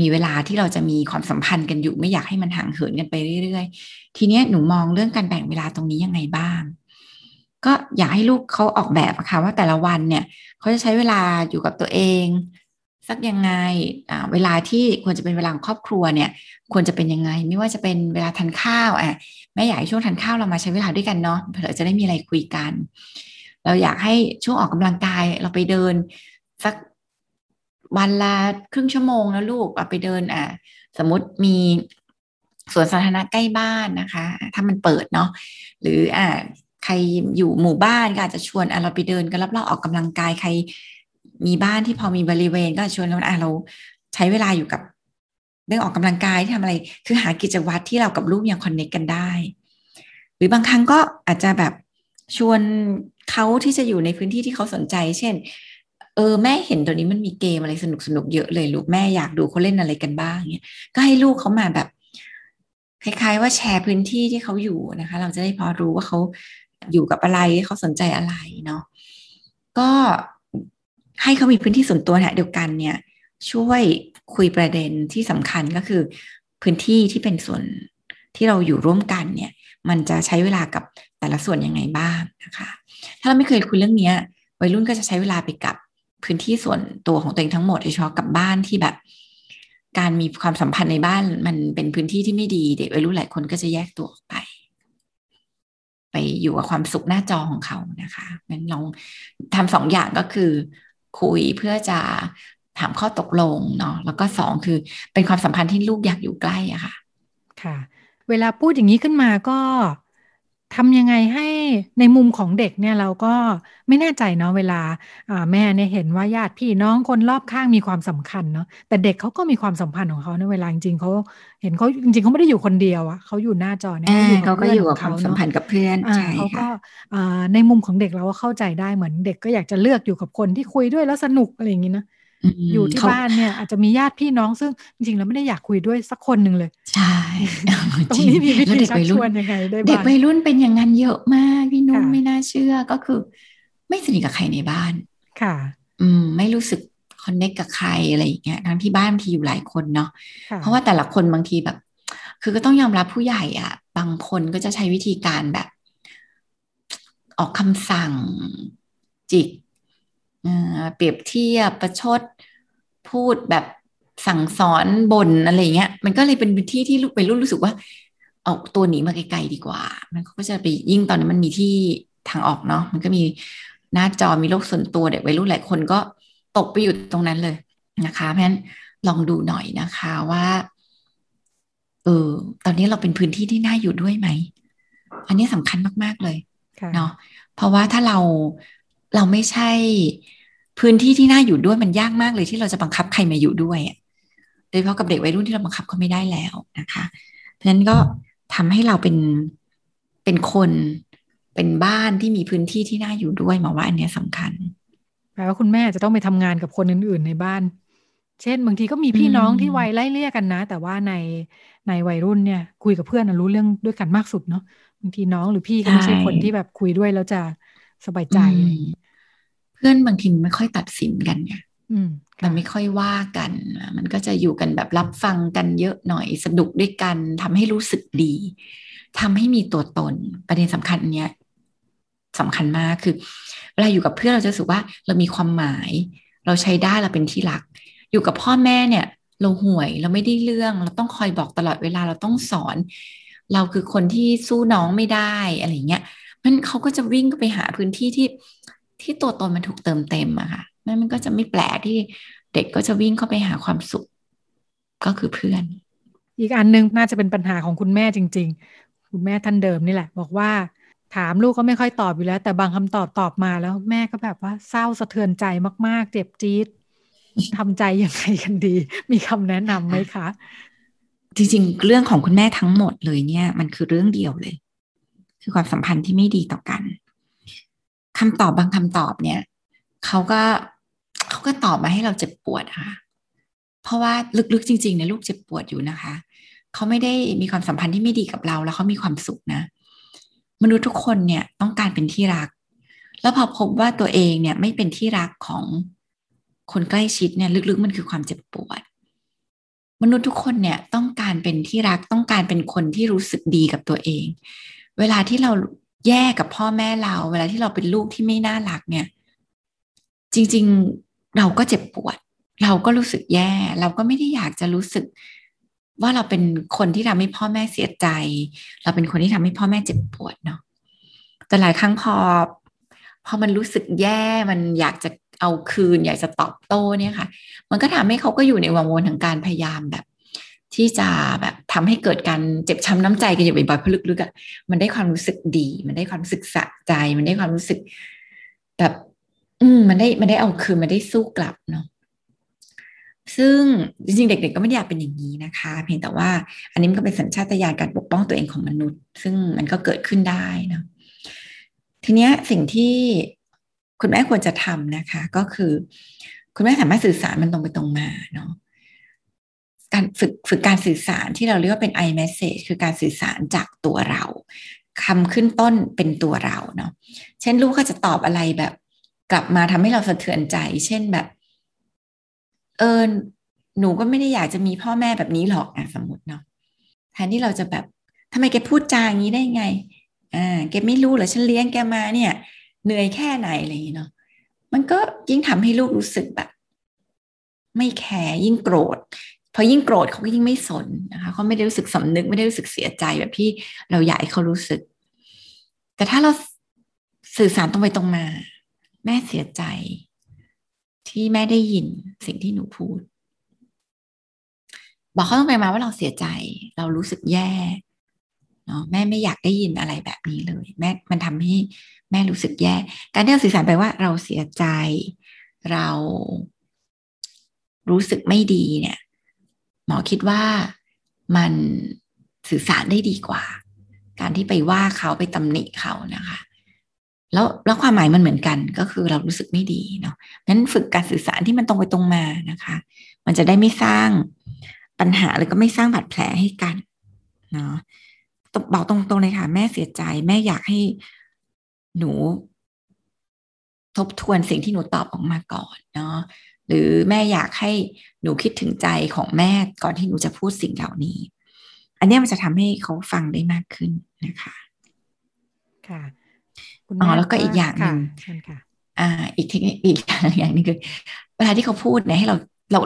มีเวลาที่เราจะมีความสัมพันธ์กันอยู่ไม่อยากให้มันห่างเหินกันไปเรื่อยๆทีเนี้ยหนูมองเรื่องการแบ่งเวลาตรงนี้ยังไงบ้างก็อยากให้ลูกเขาออกแบบนะคะว่าแต่ละวันเนี่ยเขาจะใช้เวลาอยู่กับตัวเองสักยังไงเวลาที่ควรจะเป็นเวลาของครอบครัวเนี่ยควรจะเป็นยังไงไม่ว่าจะเป็นเวลาทานข้าวแม่อยากให้ช่วงทานข้าวเรามาใช้เวลาด้วยกันเนาะเผื่อจะได้มีอะไรคุยกันเราอยากให้ช่วงออกกำลังกายเราไปเดินสักวันละครึ่งชั่วโมงนะลูกเราไปเดินสมมติมีสวนสาธารณะใกล้บ้านนะคะถ้ามันเปิดเนาะหรือใครอยู่หมู่บ้านก็อาจจะชวนเราไปเดินกันรอบๆออกกำลังกายใครมีบ้านที่พอมีบริเวณก็ชวนกันเราใช้เวลาอยู่กับเรื่องออกกำลังกายทำอะไรคือหากิจวัตรที่เรากับลูกยังคอนเนคกันได้หรือบางครั้งก็อาจจะแบบชวนเขาที่จะอยู่ในพื้นที่ที่เขาสนใจเช่นแม่เห็นตัวนี้มันมีเกมอะไรสนุกๆเยอะเลยลูกแม่อยากดูเขาเล่นอะไรกันบ้างเนี่ยก็ให้ลูกเขามาแบบคล้ายๆว่าแชร์พื้นที่ที่เขาอยู่นะคะเราจะได้พอรู้ว่าเขาอยู่กับอะไรเขาสนใจอะไรเนาะก็ให้เขามีพื้นที่ส่วนตัวเดียวกันเนี่ยช่วยคุยประเด็นที่สำคัญก็คือพื้นที่ที่เป็นส่วนที่เราอยู่ร่วมกันเนี่ยมันจะใช้เวลากับแต่ละส่วนยังไงบ้างนะคะถ้าเราไม่เคยคุยเรื่องนี้วัยรุ่นก็จะใช้เวลาไปกับพื้นที่ส่วนตัวของตัวเองทั้งหมดโดยเฉพาะกับบ้านที่แบบ การมีความสัมพันธ์ในบ้านมันเป็นพื้นที่ที่ไม่ดีเด็กวัยรุ่นหลายคนก็จะแยกตัวออกไปอยู่กับความสุขหน้าจอของเขานะคะงั้นลองทำสองอย่างก็คือคุยเพื่อจะถามข้อตกลงเนาะแล้วก็สองคือเป็นความสัมพันธ์ที่ลูกอยากอยู่ใกล้อะค่ะค่ะเวลาพูดอย่างนี้ขึ้นมาก็ทำยังไงให้ในมุมของเด็กเนี่ยเราก็ไม่แน่ใจเนาะเวลาแม่เนี่ยเห็นว่าญาติพี่น้องคนรอบข้างมีความสำคัญเนาะแต่เด็กเขาก็มีความสัมพันธ์ของเขาในเวลาจริงๆเขาเห็นเขาจริงๆเขาไม่ได้อยู่คนเดียวอะเขาอยู่หน้าจอเนี่ยเขาก็อยู่กับความสัมพันธ์กับเพื่อนใช่เขาก็ในมุมของเด็กเราก็เข้าใจได้เหมือนเด็กก็อยากจะเลือกอยู่กับคนที่คุยด้วยแล้วสนุกอะไรอย่างนี้นะอยู่ที่บ้านเนี่ยอาจจะมีญาติพี่น้องซึ่งจริงๆแล้วไม่ได้อยากคุยด้วยสักคนหนึ่งเลยใช่ตรงนี้มีวิธีชักชวนยังไงได้บ้างเด็กวัยรุ่นเป็นอย่างนั้นเยอะมากพี่นุ่มไม่น่าเชื่อก็คือไม่สนิทกับใครในบ้านค่ะไม่รู้สึกคอนเนคกับใครอะไรอย่างเงี้ยทั้งที่บ้านบางทีอยู่หลายคนเนาะเพราะว่าแต่ละคนบางทีแบบคือก็ต้องยอมรับผู้ใหญ่อ่ะบางคนก็จะใช้วิธีการแบบออกคำสั่งจิกเปรียบเทียบประชดพูดแบบสั่งสอนบ่นอะไรเงี้ยมันก็เลยเป็นที่ที่ลูกเป็นรุ่นรู้สึกว่าเอาตัวหนีมาไกลๆดีกว่ามันก็จะไปยิ่งตอนนี้มันมีที่ทางออกเนาะมันก็มีหน้าจอมีโลกส่วนตัวเด็กวัยรุ่นหลายคนก็ตกไปอยู่ตรงนั้นเลยนะคะเพราะฉะนั้นลองดูหน่อยนะคะว่าตอนนี้เราเป็นพื้นที่ที่น่าอยู่ด้วยไหมอันนี้สำคัญมากๆเลยเนาะเพราะว่าถ้าเราไม่ใช่พื้นที่ที่น่าอยู่ด้วยมันยากมากเลยที่เราจะบังคับใครมาอยู่ด้วยโดยเฉพาะกับเด็กวัยรุ่นที่เราบังคับเขาไม่ได้แล้วนะคะเพราะฉะนั้นก็ทำให้เราเป็นคนเป็นบ้านที่มีพื้นที่ที่น่าอยู่ด้วยหมอว่าอันนี้สำคัญแปลว่าคุณแม่จะต้องไปทำงานกับคนอื่นๆในบ้านเช่นบางทีก็มีพี่น้องที่วัยไล่เลี่ยกันนะแต่ว่าในวัยรุ่นเนี่ยคุยกับเพื่อนรู้เรื่องด้วยกันมากสุดเนาะบางทีน้องหรือพี่ก็ไม่ใช่คนที่แบบคุยด้วยแล้วจะสบายใจเพื่อนบางทีไม่ค่อยตัดสินกันไงมันไม่ค่อยว่ากันมันก็จะอยู่กันแบบรับฟังกันเยอะหน่อยสนุกด้วยกันทำให้รู้สึกดีทำให้มีตัวตนประเด็นสำคัญเนี้ยสำคัญมากคือเวลาอยู่กับเพื่อนเราจะรู้สึกว่าเรามีความหมายเราใช้ได้เราเป็นที่รักอยู่กับพ่อแม่เนี่ยเราห่วยเราไม่ได้เรื่องเราต้องคอยบอกตลอดเวลาเราต้องสอนเราคือคนที่สู้น้องไม่ได้อะไรเงี้ยมันเขาก็จะวิ่งไปหาพื้นที่ที่ตัวตนมันถูกเติมเต็มอะค่ะนั่นมันก็จะไม่แปลกที่เด็กก็จะวิ่งเข้าไปหาความสุขก็คือเพื่อนอีกอันนึงน่าจะเป็นปัญหาของคุณแม่จริงๆคุณแม่ท่านเดิมนี่แหละบอกว่าถามลูกก็ไม่ค่อยตอบอยู่แล้วแต่บางคำตอบมาแล้วแม่ก็แบบว่าเศร้าสะเทือนใจมากๆเจ็บจี๊ดทำใจยังไงกันดีมีคำแนะนำไหมคะจริงๆเรื่องของคุณแม่ทั้งหมดเลยเนี่ยมันคือเรื่องเดียวเลยคือความสัมพันธ์ที่ไม่ดีต่อกันคำตอบบางคำตอบเนี่ยเขาก็ตอบมาให้เราเจ็บปวดค่ะเพราะว่าลึกๆจริงๆเนี่ยลูกเจ็บปวดอยู่นะคะเขาไม่ได้มีความสัมพันธ์ที่ไม่ดีกับเราแล้วเขามีความสุขนะมนุษย์ทุกคนเนี่ยต้องการเป็นที่รักแล้วพอพบว่าตัวเองเนี่ยไม่เป็นที่รักของคนใกล้ชิดเนี่ยลึกๆมันคือความเจ็บปวดมนุษย์ทุกคนเนี่ยต้องการเป็นที่รักต้องการเป็นคนที่รู้สึกดีกับตัวเองเวลาที่เราแย่กับพ่อแม่เราเวลาที่เราเป็นลูกที่ไม่น่ารักเนี่ยจริงๆเราก็เจ็บปวดเราก็รู้สึกแย่เราก็ไม่ได้อยากจะรู้สึกว่าเราเป็นคนที่ทำให้พ่อแม่เสียใจเราเป็นคนที่ทำให้พ่อแม่เจ็บปวดเนาะแต่หลายครั้งพอมันรู้สึกแย่มันอยากจะเอาคืนอยากจะตอบโต้เนี่ยค่ะมันก็ทำให้เขาก็อยู่ในวังวนทางการพยายามแบบที่จะแบบทำให้เกิดการเจ็บช้ำน้ำใจกันอยู่บ่อยๆเพราะลึกๆอ่ะมันได้ความรู้สึกดีมันได้ความรู้สึกสะใจมันได้ความรู้สึกแบบมันได้เอาคืนมันได้สู้กลับเนาะซึ่งจริงๆเด็กๆก็ไม่ได้อยากเป็นอย่างนี้นะคะเพียงแต่ว่าอันนี้มันก็เป็นสัญชาตญาณการปกป้องตัวเองของมนุษย์ซึ่งมันก็เกิดขึ้นได้เนาะทีเนี้ยสิ่งที่คุณแม่ควรจะทำนะคะก็คือคุณแม่สามารถสื่อสารมันตรงไปตรงมาเนาะการฝึกการสื่อสารที่เราเรียกว่าเป็น I message คือการสื่อสารจากตัวเราคำขึ้นต้นเป็นตัวเราเนาะเช่นลูกเขาจะตอบอะไรแบบกลับมาทำให้เราสะเทือนใจเช่นแบบหนูก็ไม่ได้อยากจะมีพ่อแม่แบบนี้หรอกสมมติเนาะแทนที่เราจะแบบทำไมแกพูดจาอย่างนี้ได้ไงแกไม่รู้เหรอฉันเลี้ยงแกมาเนี่ยเหนื่อยแค่ไหนอะไรอย่างนี้เนาะมันก็ยิ่งทำให้ลูกรู้สึกแบบไม่แคร์ยิ่งโกรธ พอยิ่งโกรธเขาก็ยิ่งไม่สนนะคะเขาไม่ได้รู้สึกสำนึกไม่ได้รู้สึกเสียใจแบบที่เราอยากให้เขารู้สึกแต่ถ้าเราสื่อสารตรงไปตรงมาแม่เสียใจที่แม่ได้ยินสิ่งที่หนูพูดบอกเขาต้องไปมาว่าเราเสียใจเรารู้สึกแย่เนาะแม่ไม่อยากได้ยินอะไรแบบนี้เลยแม่มันทำให้แม่รู้สึกแย่การที่เราสื่อสารไปว่าเราเสียใจเรารู้สึกไม่ดีเนี่ยหมอคิดว่ามันสื่อสารได้ดีกว่าการที่ไปว่าเขาไปตำหนิเขานะคะแล้วความหมายมันเหมือนกันก็คือเรารู้สึกไม่ดีเนาะงั้นฝึกการสื่อสารที่มันตรงไปตรงมานะคะมันจะได้ไม่สร้างปัญหาหรือก็ไม่สร้างบาดแผลให้กันเนาะบอกตรงๆเลยค่ะแม่เสียใจแม่อยากให้หนูทบทวนสิ่งที่หนูตอบออกมาก่อนเนาะหรือแม่อยากให้หนูคิดถึงใจของแม่ก่อนที่หนูจะพูดสิ่งเหล่านี้อันนี้มันจะทำให้เขาฟังได้มากขึ้นนะคะค่ะแล้วก็อีกอย่างนึงอีกเทคนิคอีกอย่างนึงคือเวลาที่เขาพูดเนี่ยให้เ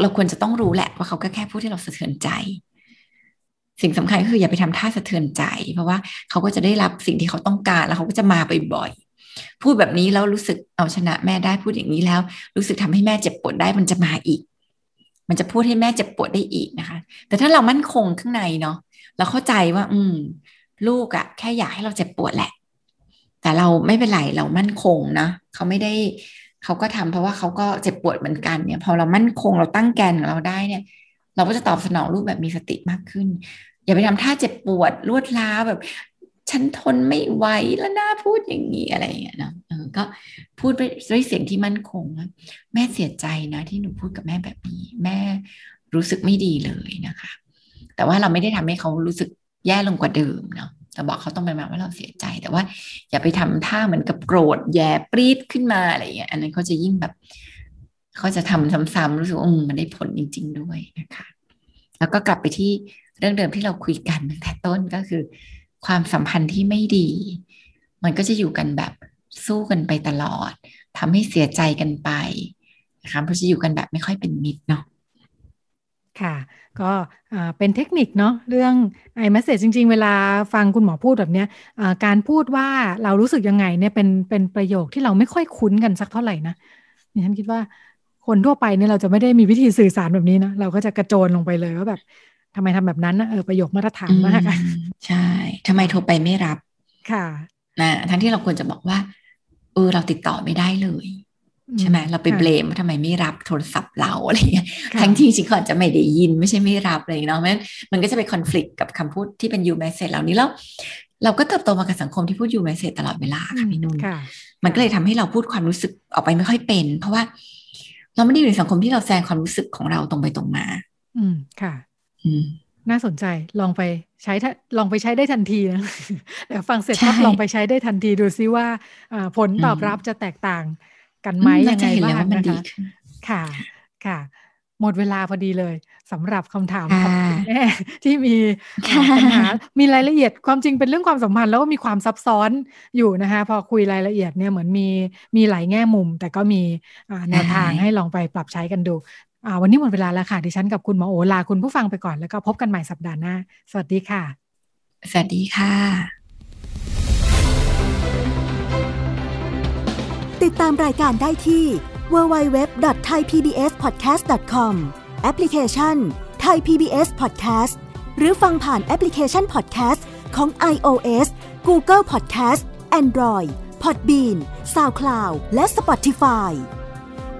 ราควรจะต้องรู้แหละว่าเขาก็แค่พูดให้เราสะเทือนใจสิ่งสำคัญก็คืออย่าไปทำท่าสะเทือนใจเพราะว่าเขาก็จะได้รับสิ่งที่เขาต้องการแล้วเขาก็จะมาบ่อยๆพูดแบบนี้แล้วรู้สึกเอาชนะแม่ได้พูดอย่างนี้แล้วรู้สึกทำให้แม่เจ็บปวดได้มันจะมาอีกมันจะพูดให้แม่เจ็บปวดได้อีกนะคะแต่ถ้าเรามั่นคงข้างในเนาะเราเข้าใจว่าลูกอะแค่อยากให้เราเจ็บปวดแหละแต่เราไม่เป็นไรเรามั่นคงนะเขาไม่ได้เขาก็ทำเพราะว่าเขาก็เจ็บปวดเหมือนกันเนี่ยพอเรามั่นคงเราตั้งแกนของเราได้เนี่ยเราก็จะตอบสนองลูกแบบมีสติมากขึ้นอย่าไปทำท่าเจ็บปวดรวดร้าวแบบฉันทนไม่ไหวแล้วน่าพูดอย่างนี้อะไรอย่างเงี้ยนะก็พูดด้วยเสียงที่มั่นคงนะแม่เสียใจนะที่หนูพูดกับแม่แบบนี้แม่รู้สึกไม่ดีเลยนะคะแต่ว่าเราไม่ได้ทำให้เขารู้สึกแย่ลงกว่าเดิมเนาะแต่บอกเขาต้องไปมาว่าเราเสียใจแต่ว่าอย่าไปทำท่าเหมือนกับโกรธแย่ปรี๊ดขึ้นมาอะไรอย่างเงี้ยอันนั้นเขาจะยิ่งแบบเขาจะทำซ้ำๆรู้สึกว่ามันได้ผลจริงๆด้วยนะคะแล้วก็กลับไปที่เรื่องเดิมที่เราคุยกันตั้งแต่ต้นก็คือความสัมพันธ์ที่ไม่ดีมันก็จะอยู่กันแบบสู้กันไปตลอดทำให้เสียใจกันไปนะคะเพราะจะอยู่กันแบบไม่ค่อยเป็นมิตรเนาะค่ะก็เป็นเทคนิคเนาะเรื่องไอ้เมสเสจจริงๆเวลาฟังคุณหมอพูดแบบเนี้ยการพูดว่าเรารู้สึกยังไงเนี่ยเป็นประโยคที่เราไม่ค่อยคุ้นกันสักเท่าไหร่นะดิฉันคิดว่าคนทั่วไปเนี่ยเราจะไม่ได้มีวิธีสื่อสารแบบนี้นะเราก็จะกระโจนลงไปเลยว่าแบบทำไมทำแบบนั้นนะประโยคมาตรฐานมากใช่ทำไมโทรไปไม่รับค่ะนะทั้งที่เราควรจะบอกว่าเราติดต่อไม่ได้เลยใช่ไหมเราไปเบลมว่าทำไมไม่รับโทรศัพท์เราอะไรเงี้ยทั้งที่จริงๆเขาจะไม่ได้ยินไม่ใช่ไม่รับอะไรเนาะมันก็จะไปคอนฟลิกต์กับคำพูดที่เป็นยูเมสเซจเหล่านี้แล้วเราก็เติบโตมากับสังคมที่พูดยูเมสเซจตลอดเวลาค่ะพี่นุ่นมันก็เลยทำให้เราพูดความรู้สึกออกไปไม่ค่อยเป็นเพราะว่าเราไม่ได้อยู่ในสังคมที่เราแสดงความรู้สึกของเราตรงไปตรงมาค่ะน่าสนใจลองไปใช้ได้ทันทีนะเดี๋ยวฟังเสร็จก็ลองไปใช้ได้ทันทีดูซิว่าผลตอบรับจะแตกต่างกันไหมยังไงบ้างนะคะค่ะค่ะหมดเวลาพอดีเลยสำหรับคำถามของคุณแม่ที่มีปัญหามีรายละเอียดความจริงเป็นเรื่องความสัมพันธ์แล้วก็มีความซับซ้อนอยู่นะคะพอคุยรายละเอียดเนี่ยเหมือนมีหลายแง่มุมแต่ก็มีแนวทางให้ลองไปปรับใช้กันดูวันนี้หมดเวลาแล้วค่ะดิฉันกับคุณหมอโอลาคุณผู้ฟังไปก่อนแล้วก็พบกันใหม่สัปดาห์หน้าสวัสดีค่ะสวัสดีค่ะติดตามรายการได้ที่ www.thaipbspodcast.com แอปพลิเคชัน Thai PBS Podcast หรือฟังผ่านแอปพลิเคชัน Podcast ของ iOS Google Podcast Android Podbean SoundCloud และ Spotify